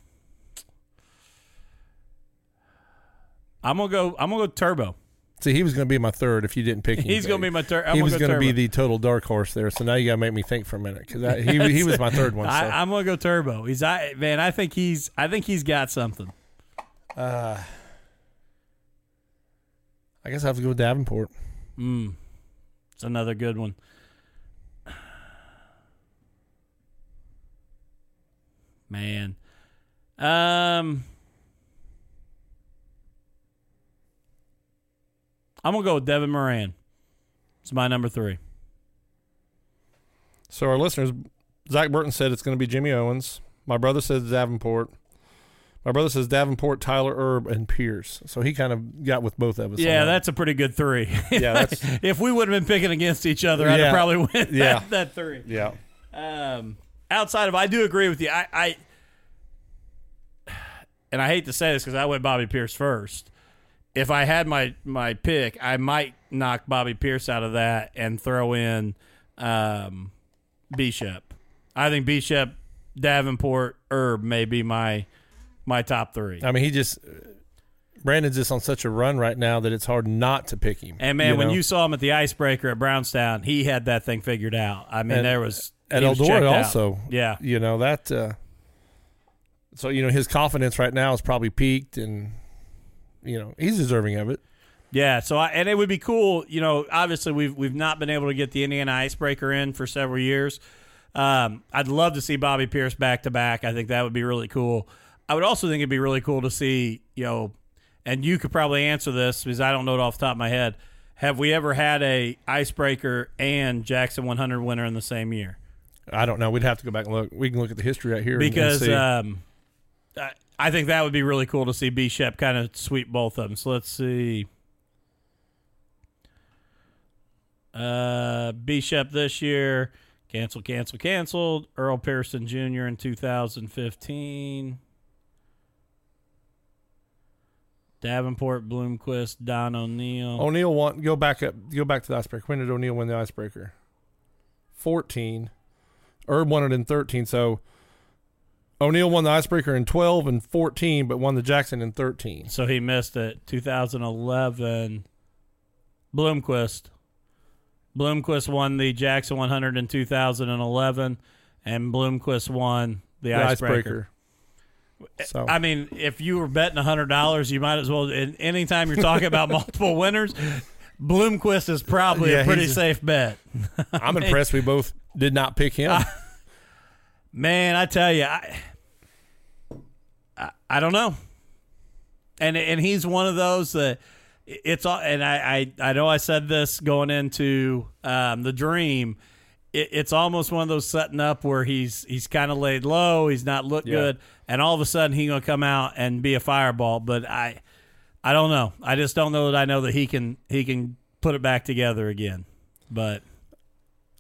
I'm going to go I'm going to go Turbo. See, he was going to be my third if you didn't pick him. He's going to be my third. He was going to be the total dark horse there, so now you got to make me think for a minute cuz he he was my third one. So. I, I'm going to go Turbo. He's I man, I think he's I think he's got something. Uh I guess I have to go with Davenport. Mm. It's another good one. Man. Um, I'm going to go with Devin Moran. It's my number three. So our listeners, Zach Burton said it's going to be Jimmy Owens. My brother says Davenport. My brother says Davenport, Tyler Erb, and Pierce. So he kind of got with both of us. Yeah, that's a pretty good three. Yeah, that's, if we would have been picking against each other, yeah, I'd have probably win that, yeah. that three. Yeah. Um, outside of, I do agree with you. I, I and I hate to say this because I went Bobby Pierce first. If I had my my pick, I might knock Bobby Pierce out of that and throw in um, Bishop. I think Bishop, Davenport, Erb may be my. My top three. I mean, he just Brandon's just on such a run right now that it's hard not to pick him. And man, you know? When you saw him at the Icebreaker at Brownstown, he had that thing figured out. I mean, and, there was at Eldora also. Out. Yeah, you know that. Uh, so you know his confidence right now is probably peaked, and you know he's deserving of it. Yeah. So I, and it would be cool. You know, obviously we've we've not been able to get the Indiana Icebreaker in for several years. Um, I'd love to see Bobby Pierce back to back. I think that would be really cool. I would also think it'd be really cool to see, you know, and you could probably answer this because I don't know it off the top of my head. Have we ever had a Icebreaker and Jackson one hundred winner in the same year? I don't know. We'd have to go back and look. We can look at the history right here. Because and see. Um, I, I think that would be really cool to see B-Shep kind of sweep both of them. So let's see. Uh, B-Shep this year. Cancel, cancel, canceled. Earl Pearson Junior in two thousand fifteen. Davenport, Bloomquist, Don O'Neill. O'Neill want go back up, go back to the Icebreaker. When did O'Neill win the Icebreaker? Fourteen. Erb won it in thirteen. So O'Neill won the Icebreaker in twelve and fourteen, but won the Jackson in thirteen. So he missed it. two thousand eleven. Bloomquist. Bloomquist won the Jackson one hundred in two thousand eleven, and Bloomquist won the, the Icebreaker. Icebreaker. So. I mean, if you were betting one hundred dollars, you might as well. And anytime you're talking about multiple winners, Bloomquist is probably yeah, a pretty safe bet. I'm impressed we both did not pick him. I, man, I tell you, I, I, I don't know. And and he's one of those that it's all. And I, I, I know I said this going into um, the dream. It, it's almost one of those setting up where he's he's kind of laid low. He's not looked yeah. good, and all of a sudden he's gonna come out and be a fireball. But I I don't know. I just don't know that I know that he can he can put it back together again. But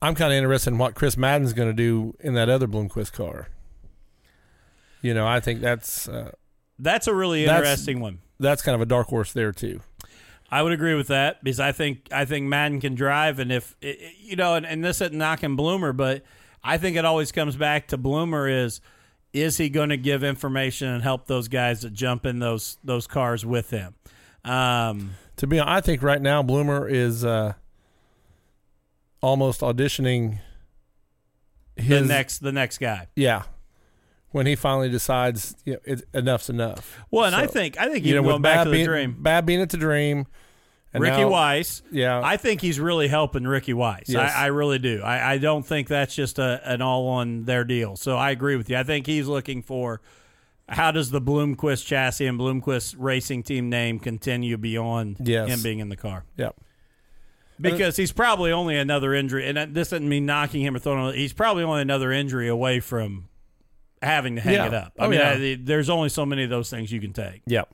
I'm kind of interested in what Chris Madden's going to do in that other Bloomquist car. You know, I think that's uh, that's a really interesting that's, one. That's kind of a dark horse there too. I would agree with that because I think I think Madden can drive, and if it, you know, and, and this isn't knocking Bloomer, but I think it always comes back to Bloomer is is he going to give information and help those guys that jump in those those cars with him? Um, to be honest, I think right now Bloomer is. Uh, almost auditioning his, the next the next guy. Yeah. When he finally decides, you know, it, enough's enough. Well, and so, I think I think you know, going back Bad to the being, dream. Bad being at the dream. And Ricky now, Weiss. Yeah. I think he's really helping Ricky Weiss. Yes. I, I really do. I, I don't think that's just a, an all on their deal. So I agree with you. I think he's looking for how does the Bloomquist chassis and Bloomquist racing team name continue beyond yes. him being in the car. Yep. Because he's probably only another injury, and this doesn't mean knocking him or throwing him. He's probably only another injury away from having to hang yeah. it up. I oh, mean, yeah. I, there's only so many of those things you can take. Yep.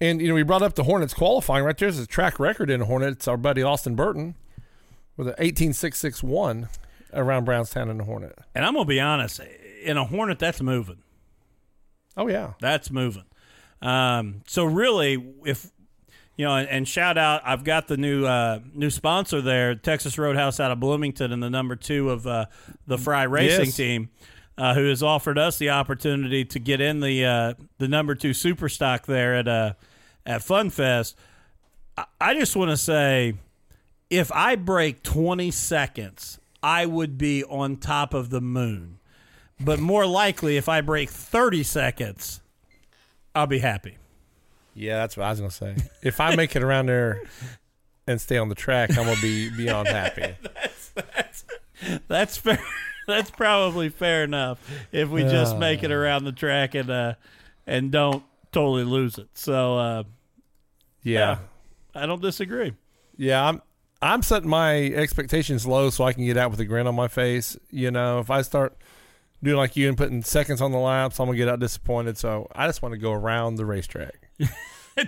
And, you know, we brought up the Hornets qualifying right there. There's a track record in Hornets, our buddy Austin Burton, with an eighteen six six one around Brownstown in the Hornet. And I'm going to be honest, in a Hornet, that's moving. Oh, yeah. That's moving. Um, so, really, if – You know, and, and shout out, I've got the new uh, new sponsor there, Texas Roadhouse out of Bloomington and the number two of uh, the Fry Racing yes. team, uh, who has offered us the opportunity to get in the uh, the number two super stock there at, uh, at Fun Fest. I, I just want to say, if I break twenty seconds, I would be on top of the moon. But more likely, if I break thirty seconds, I'll be happy. Yeah, that's what I was going to say. If I make it around there and stay on the track, I'm going to be beyond happy. that's, that's, that's fair. That's probably fair enough if we just uh, make it around the track and uh, and don't totally lose it. So, uh, yeah. yeah, I don't disagree. Yeah, I'm I'm setting my expectations low so I can get out with a grin on my face. You know, if I start doing like you and putting seconds on the laps, I'm going to get out disappointed. So I just want to go around the racetrack.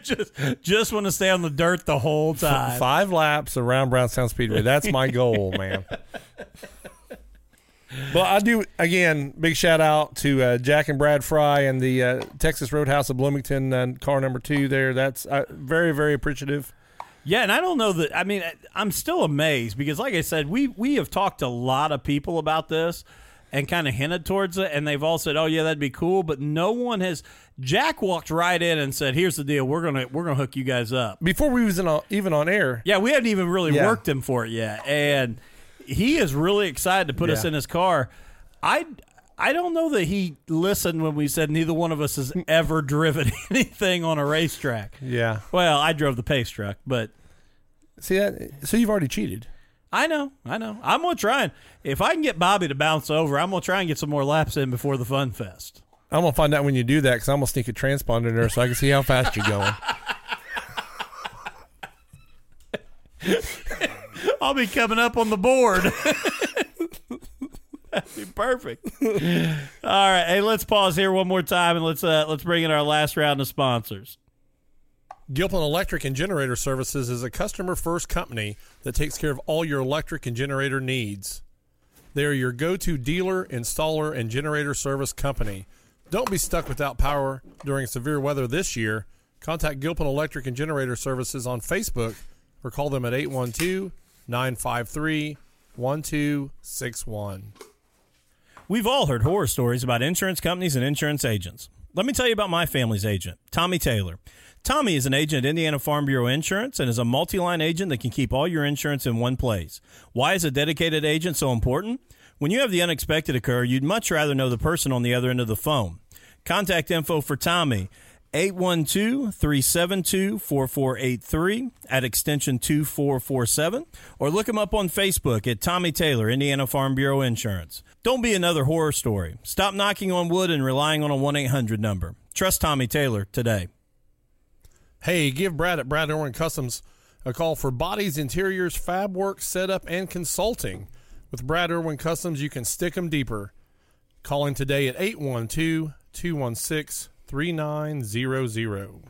just just want to stay on the dirt the whole time. Five laps around Brownstown Speedway. That's my goal, man. But I do, again, big shout out to uh, Jack and Brad Fry and the uh, Texas Roadhouse of Bloomington and car number two there. That's uh, very, very appreciative. Yeah, and I don't know that, I mean, I'm still amazed because, like I said, we, we have talked to a lot of people about this and kind of hinted towards it, and they've all said, oh, yeah, that'd be cool, but no one has – Jack walked right in and said, "Here's the deal. We're gonna we're gonna hook you guys up." Before we was in all, even on air. Yeah, we hadn't even really yeah. worked him for it yet, and he is really excited to put yeah. us in his car. I I don't know that he listened when we said neither one of us has ever driven anything on a racetrack. Yeah. Well, I drove the pace truck, but see that. So you've already cheated. I know, I know. I'm gonna try and if I can get Bobby to bounce over, I'm gonna try and get some more laps in before the Fun Fest. I'm going to find out when you do that because I'm going to sneak a transponder in there so I can see how fast you're going. I'll be coming up on the board. That'd be perfect. All right. Hey, let's pause here one more time and let's uh, let's bring in our last round of sponsors. Gilpin Electric and Generator Services is a customer-first company that takes care of all your electric and generator needs. They are your go-to dealer, installer, and generator service company. Don't be stuck without power during severe weather this year. Contact Gilpin Electric and Generator Services on Facebook or call them at eight one two, nine five three, one two six one. We've all heard horror stories about insurance companies and insurance agents. Let me tell you about my family's agent, Tommy Taylor. Tommy is an agent at Indiana Farm Bureau Insurance and is a multi-line agent that can keep all your insurance in one place. Why is a dedicated agent so important? When you have the unexpected occur, you'd much rather know the person on the other end of the phone. Contact info for Tommy, eight one two, three seven two, four four eight three at extension two four four seven, or look him up on Facebook at Tommy Taylor, Indiana Farm Bureau Insurance. Don't be another horror story. Stop knocking on wood and relying on a one eight hundred number. Trust Tommy Taylor today. Hey, give Brad at Brad Irwin Customs a call for bodies, interiors, fab work, setup, and consulting. With Brad Irwin Customs, you can stick them deeper. Call in today at eight one two, two one six, three nine zero zero.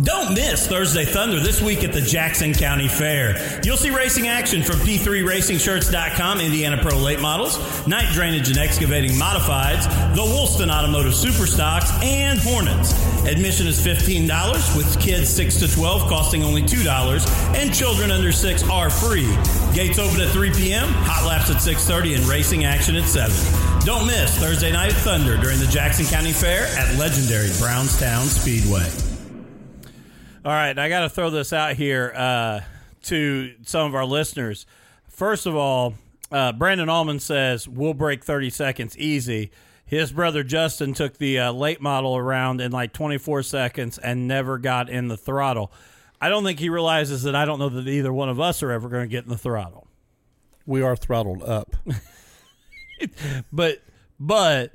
Don't miss Thursday Thunder this week at the Jackson County Fair. You'll see racing action from P three racing shirts dot com, Indiana Pro Late Models, Night Drainage and Excavating Modifieds, the Woolston Automotive Superstocks, and Hornets. Admission is fifteen dollars, with kids six to twelve costing only two dollars, and children under six are free. Gates open at three p.m., hot laps at six thirty, and racing action at seven. Don't miss Thursday Night Thunder during the Jackson County Fair at legendary Brownstown Speedway. All right, and I got to throw this out here uh, to some of our listeners. First of all, uh, Brandon Allman says, we'll break thirty seconds easy. His brother Justin took the uh, late model around in like twenty-four seconds and never got in the throttle. I don't think he realizes that I don't know that either one of us are ever going to get in the throttle. We are throttled up. but but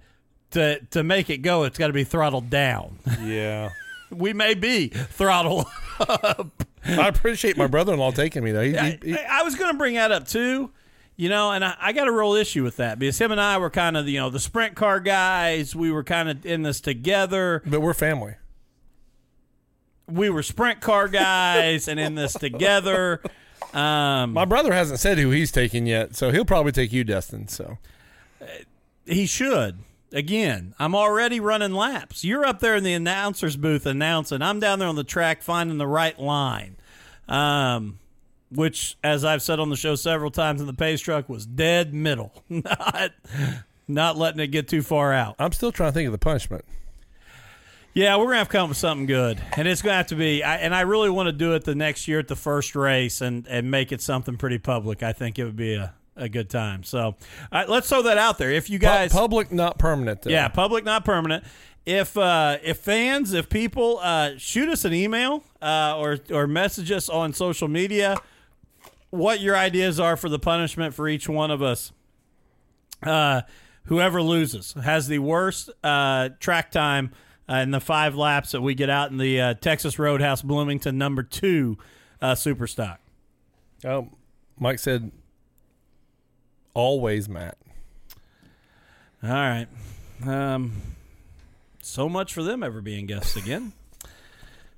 to, to make it go, it's got to be throttled down. Yeah. We may be throttled up. I appreciate my brother-in-law taking me, though. He, he, he... I, I was going to bring that up, too, you know, and I, I got a real issue with that because him and I were kind of, you know, the sprint car guys. We were kind of in this together. But we're family. We were sprint car guys and in this together. Um, my brother hasn't said who he's taking yet, so he'll probably take you, Destin. So he should. Again, I'm already running laps. You're up there in the announcer's booth announcing. I'm down there on the track finding the right line, um, which, as I've said on the show several times in the pace truck, was dead middle, not not letting it get too far out. I'm still trying to think of the punishment. Yeah, we're going to have to come up with something good, and it's going to have to be, I, and I really want to do it the next year at the first race and, and make it something pretty public. I think it would be a... a good time. So all right, let's throw that out there. If you guys public, not permanent. Though. Yeah. Public, not permanent. If, uh, if fans, if people, uh, shoot us an email, uh, or, or message us on social media, what your ideas are for the punishment for each one of us. Uh, whoever loses has the worst, uh, track time uh, in the five laps that we get out in the, uh, Texas Roadhouse Bloomington number two, uh, super stock. Oh, Mike said, always, Matt. All right. Um, so much for them ever being guests again.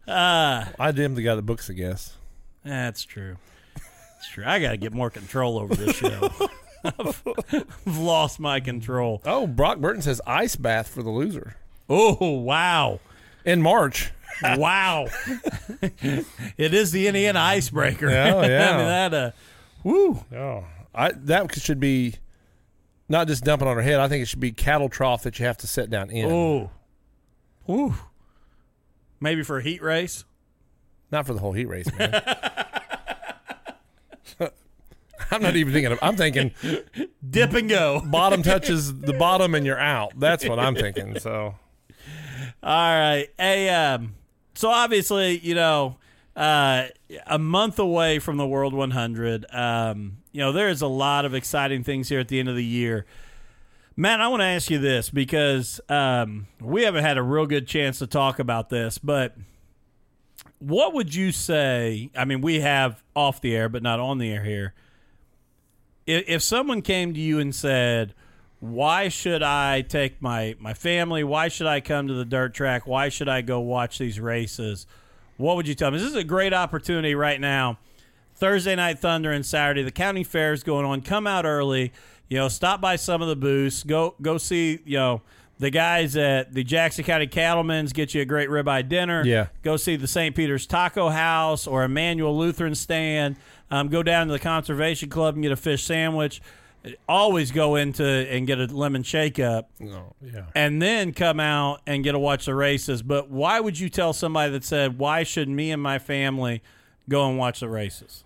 Uh, I am the guy that books the guests. That's true. That's true. I got to get more control over this show. I've, I've lost my control. Oh, Brock Burton says ice bath for the loser. Oh, wow. In March. Wow. It is the Indiana Icebreaker. Oh, yeah. I mean, that, uh, woo. Oh. I, that should be not just dumping on her head. I think it should be cattle trough that you have to sit down in. Oh, ooh, maybe for a heat race. Not for the whole heat race, man. I'm not even thinking of. I'm thinking dip and go. Bottom touches the bottom, and you're out. That's what I'm thinking. So, all right. Hey, um, so obviously, you know. Uh, a month away from the World one hundred. Um, you know, there is a lot of exciting things here at the end of the year. Matt, I want to ask you this because um, we haven't had a real good chance to talk about this, but what would you say? I mean, we have off the air, but not on the air here. If, if someone came to you and said, why should I take my, my family? Why should I come to the dirt track? Why should I go watch these races? What would you tell them? This is a great opportunity right now. Thursday Night Thunder and Saturday, the county fair is going on. Come out early. You know, stop by some of the booths. Go go see, you know, the guys at the Jackson County Cattlemen's get you a great ribeye dinner. Yeah. Go see the Saint Peter's Taco House or Emmanuel Lutheran Stand. Um, go down to the Conservation Club and get a fish sandwich. Always go into and get a lemon shake-up, oh, yeah. and then come out and get to watch the races. But why would you tell somebody that said, why should me and my family go and watch the races?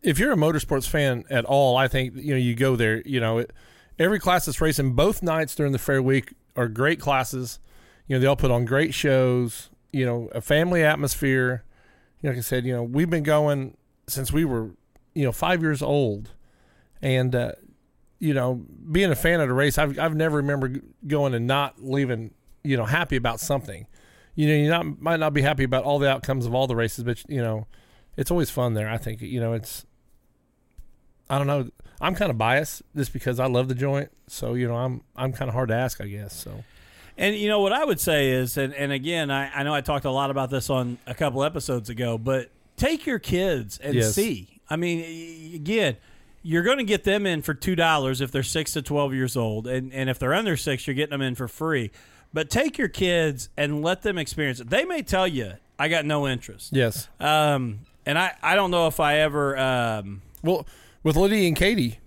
If you're a motorsports fan at all, I think, you know, you go there. You know, it, every class that's racing, both nights during the fair week are great classes. You know, they all put on great shows, you know, a family atmosphere. You know, like I said, you know, we've been going since we were, you know, five years old. And uh, you know, being a fan of the race, I've I've never remember going and not leaving, you know, happy about something. You know, you not might not be happy about all the outcomes of all the races, but you know, it's always fun there. I think, you know, it's, I don't know. I'm kind of biased just because I love the joint. So, you know, I'm I'm kind of hard to ask, I guess. So, and, you know, what I would say is, and, and again, I, I know I talked a lot about this on a couple episodes ago, but take your kids and yes. see. I mean, again, you're going to get them in for two dollars if they're six to twelve years old. And, and if they're under six, you're getting them in for free. But take your kids and let them experience it. They may tell you, I got no interest. Yes. Um, and I, I don't know if I ever um, – well – with Lydia and Katie,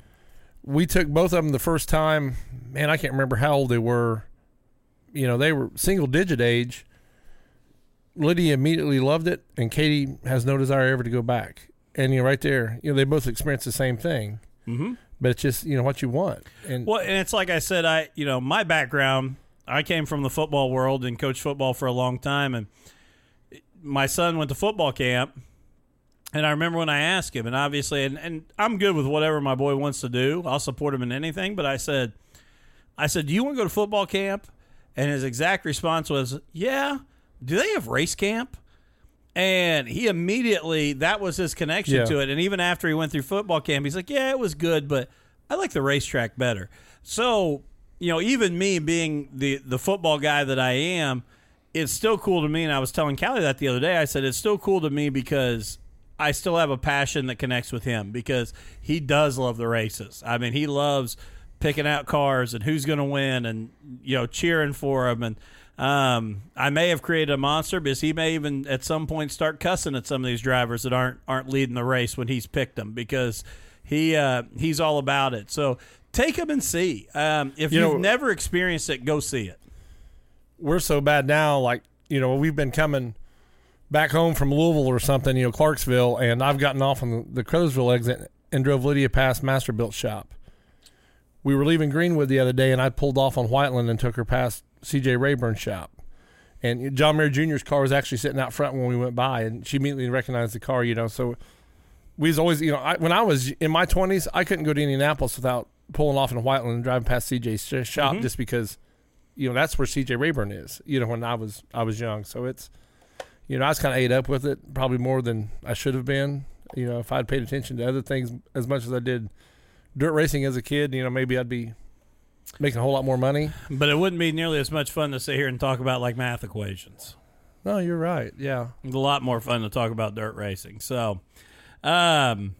we took both of them the first time. Man, I can't remember how old they were. You know, they were single-digit age. Lydia immediately loved it, and Katie has no desire ever to go back. And, you know, right there, you know, they both experienced the same thing. Mm-hmm. But it's just, you know, what you want. And well, and it's like I said, I you know, my background, I came from the football world and coached football for a long time. And my son went to football camp. And I remember when I asked him, and obviously, and, and I'm good with whatever my boy wants to do. I'll support him in anything. But I said, I said, do you want to go to football camp? And his exact response was, yeah. Do they have race camp? And he immediately, that was his connection yeah. to it. And even after he went through football camp, he's like, yeah, it was good, but I like the racetrack better. So, you know, even me being the, the football guy that I am, it's still cool to me. And I was telling Callie that the other day. I said, it's still cool to me because I still have a passion that connects with him because he does love the races. I mean, he loves picking out cars and who's going to win and, you know, cheering for him. And um, I may have created a monster because he may even at some point start cussing at some of these drivers that aren't aren't leading the race when he's picked them because he uh, he's all about it. So take him and see. Um, if you you've know, never experienced it, go see it. We're so bad now. Like, you know, we've been coming – back home from Louisville or something, you know, Clarksville, and I've gotten off on the Crowsville exit and drove Lydia past Masterbuilt shop. We were leaving Greenwood the other day, and I pulled off on Whiteland and took her past C J. Rayburn shop. And John Mayer Junior's car was actually sitting out front when we went by, and she immediately recognized the car, you know. So we was always, you know, I, when I was in my twenties, I couldn't go to Indianapolis without pulling off in Whiteland and driving past C J's shop mm-hmm. just because, you know, that's where C J. Rayburn is, you know, when I was I was young. So it's... You know, I was kind of ate up with it, probably more than I should have been. You know, if I'd paid attention to other things as much as I did dirt racing as a kid, you know, maybe I'd be making a whole lot more money. But it wouldn't be nearly as much fun to sit here and talk about, like, math equations. No, you're right, yeah. It's a lot more fun to talk about dirt racing. So, um,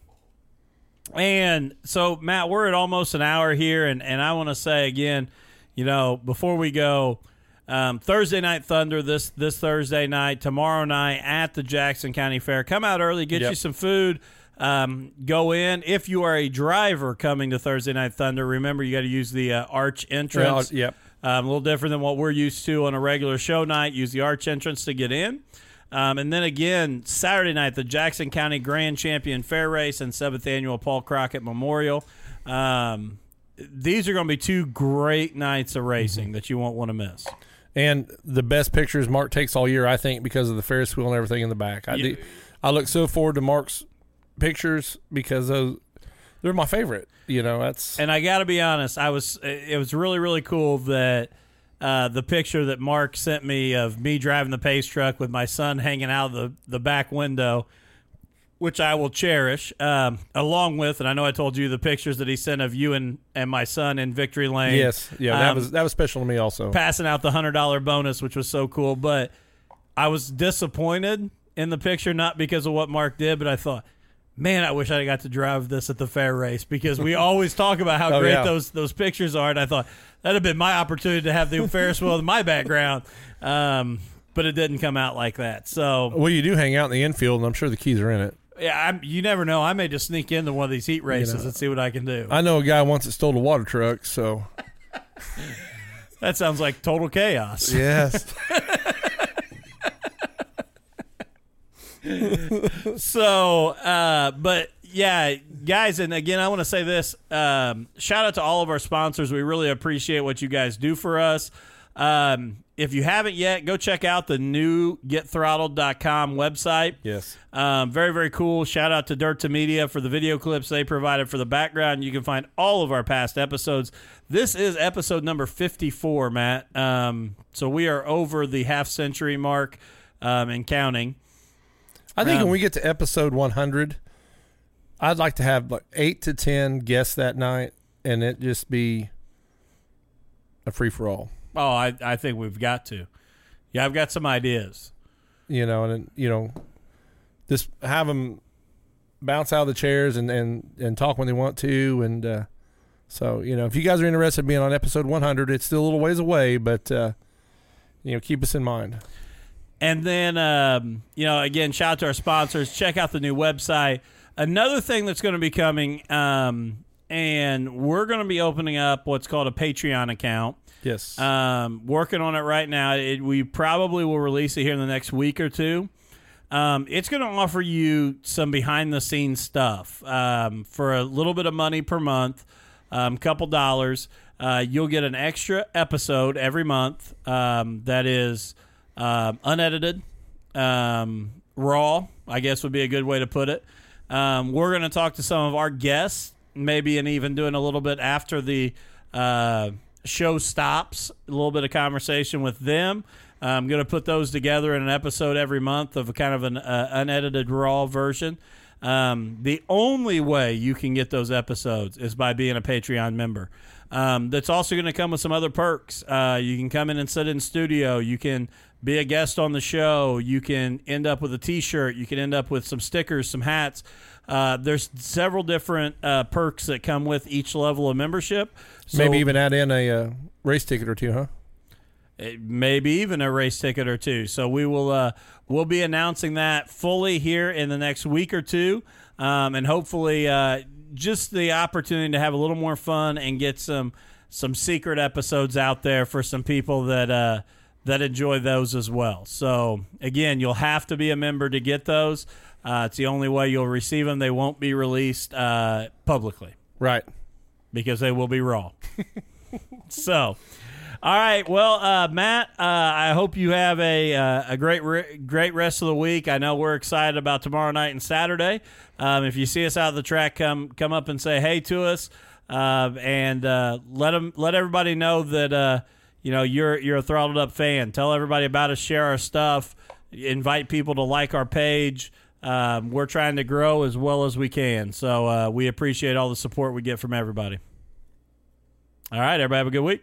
and so, Matt, we're at almost an hour here, and, and I want to say again, you know, before we go – Um, Thursday Night Thunder this this Thursday night, tomorrow night at the Jackson County Fair. Come out early, get yep. you some food, um, go in. If you are a driver coming to Thursday Night Thunder, remember you got to use the uh, arch entrance. Yep. Um, a little different than what we're used to on a regular show night. Use the arch entrance to get in. Um, and then again, Saturday night, the Jackson County Grand Champion Fair Race and seventh Annual Paul Crockett Memorial. Um, these are going to be two great nights of racing mm-hmm. that you won't want to miss. And the best pictures Mark takes all year, I think, because of the Ferris wheel and everything in the back. I yeah. do, I look so forward to Mark's pictures because those, they're my favorite. You know, that's. And I got to be honest, I was it was really really cool that uh, the picture that Mark sent me of me driving the pace truck with my son hanging out of the the back window, which I will cherish, um, along with, and I know I told you the pictures that he sent of you and, and my son in Victory Lane. Yes, yeah, that um, was that was special to me also. Passing out the one hundred dollars bonus, which was so cool. But I was disappointed in the picture, not because of what Mark did, but I thought, man, I wish I got to drive this at the fair race because we always talk about how oh, great yeah. those those pictures are. And I thought, that would have been my opportunity to have the Ferris wheel in my background. Um, but it didn't come out like that. So well, you do hang out in the infield, and I'm sure the keys are in it. Yeah, I'm, you never know. I may just sneak into one of these heat races you know, and see what I can do. I know a guy once that stole a water truck, so. That sounds like total chaos. Yes. so, uh, but, yeah, guys, and, again, I want to say this. Um, shout out to all of our sponsors. We really appreciate what you guys do for us. Um, if you haven't yet, go check out the new get throttled dot com website. Yes. Um, very, very cool. Shout out to Dirt to Media for the video clips they provided for the background. You can find all of our past episodes. This is episode number fifty-four, Matt. Um, so we are over the half century mark um, and counting. I think um, when we get to episode one hundred, I'd like to have like eight to ten guests that night and it just be a free-for-all. Oh, I, I think we've got to. Yeah, I've got some ideas. You know, and, you know, just have them bounce out of the chairs and, and, and talk when they want to. And uh, so, you know, if you guys are interested in being on episode one hundred, it's still a little ways away, but, uh, you know, keep us in mind. And then, um, you know, again, shout out to our sponsors. Check out the new website. Another thing that's going to be coming, um, and we're going to be opening up what's called a Patreon account. Yes. Um, working on it right now. It, we probably will release it here in the next week or two. Um, it's going to offer you some behind-the-scenes stuff. Um, for a little bit of money per month, a um, couple dollars, uh, you'll get an extra episode every month um, that is uh, unedited, um, raw, I guess would be a good way to put it. Um, we're going to talk to some of our guests, maybe and even doing a little bit after the uh, – show stops, a little bit of conversation with them. I'm going to put those together in an episode every month of a kind of an uh, unedited raw version. Um, the only way you can get those episodes is by being a Patreon member. Um, that's also going to come with some other perks. Uh, you can come in and sit in studio. You can be a guest on the show. You can end up with a t-shirt. You can end up with some stickers, some hats. Uh, there's several different uh, perks that come with each level of membership. So maybe even add in a uh, race ticket or two, huh? Maybe even a race ticket or two. So we will uh, we'll be announcing that fully here in the next week or two, um, and hopefully uh, just the opportunity to have a little more fun and get some some secret episodes out there for some people that uh, that enjoy those as well. So again, you'll have to be a member to get those. Uh, it's the only way you'll receive them. They won't be released uh, publicly. Right. Because they will be raw. So, all right. Well, uh, Matt, uh, I hope you have a uh, a great re- great rest of the week. I know we're excited about tomorrow night and Saturday. Um, if you see us out of the track, come come up and say hey to us, uh, and uh, let them let everybody know that uh, you know you're you're a Throttled Up fan. Tell everybody about us. Share our stuff. Invite people to like our page. Um, we're trying to grow as well as we can. So uh, we appreciate all the support we get from everybody. All right, everybody have a good week.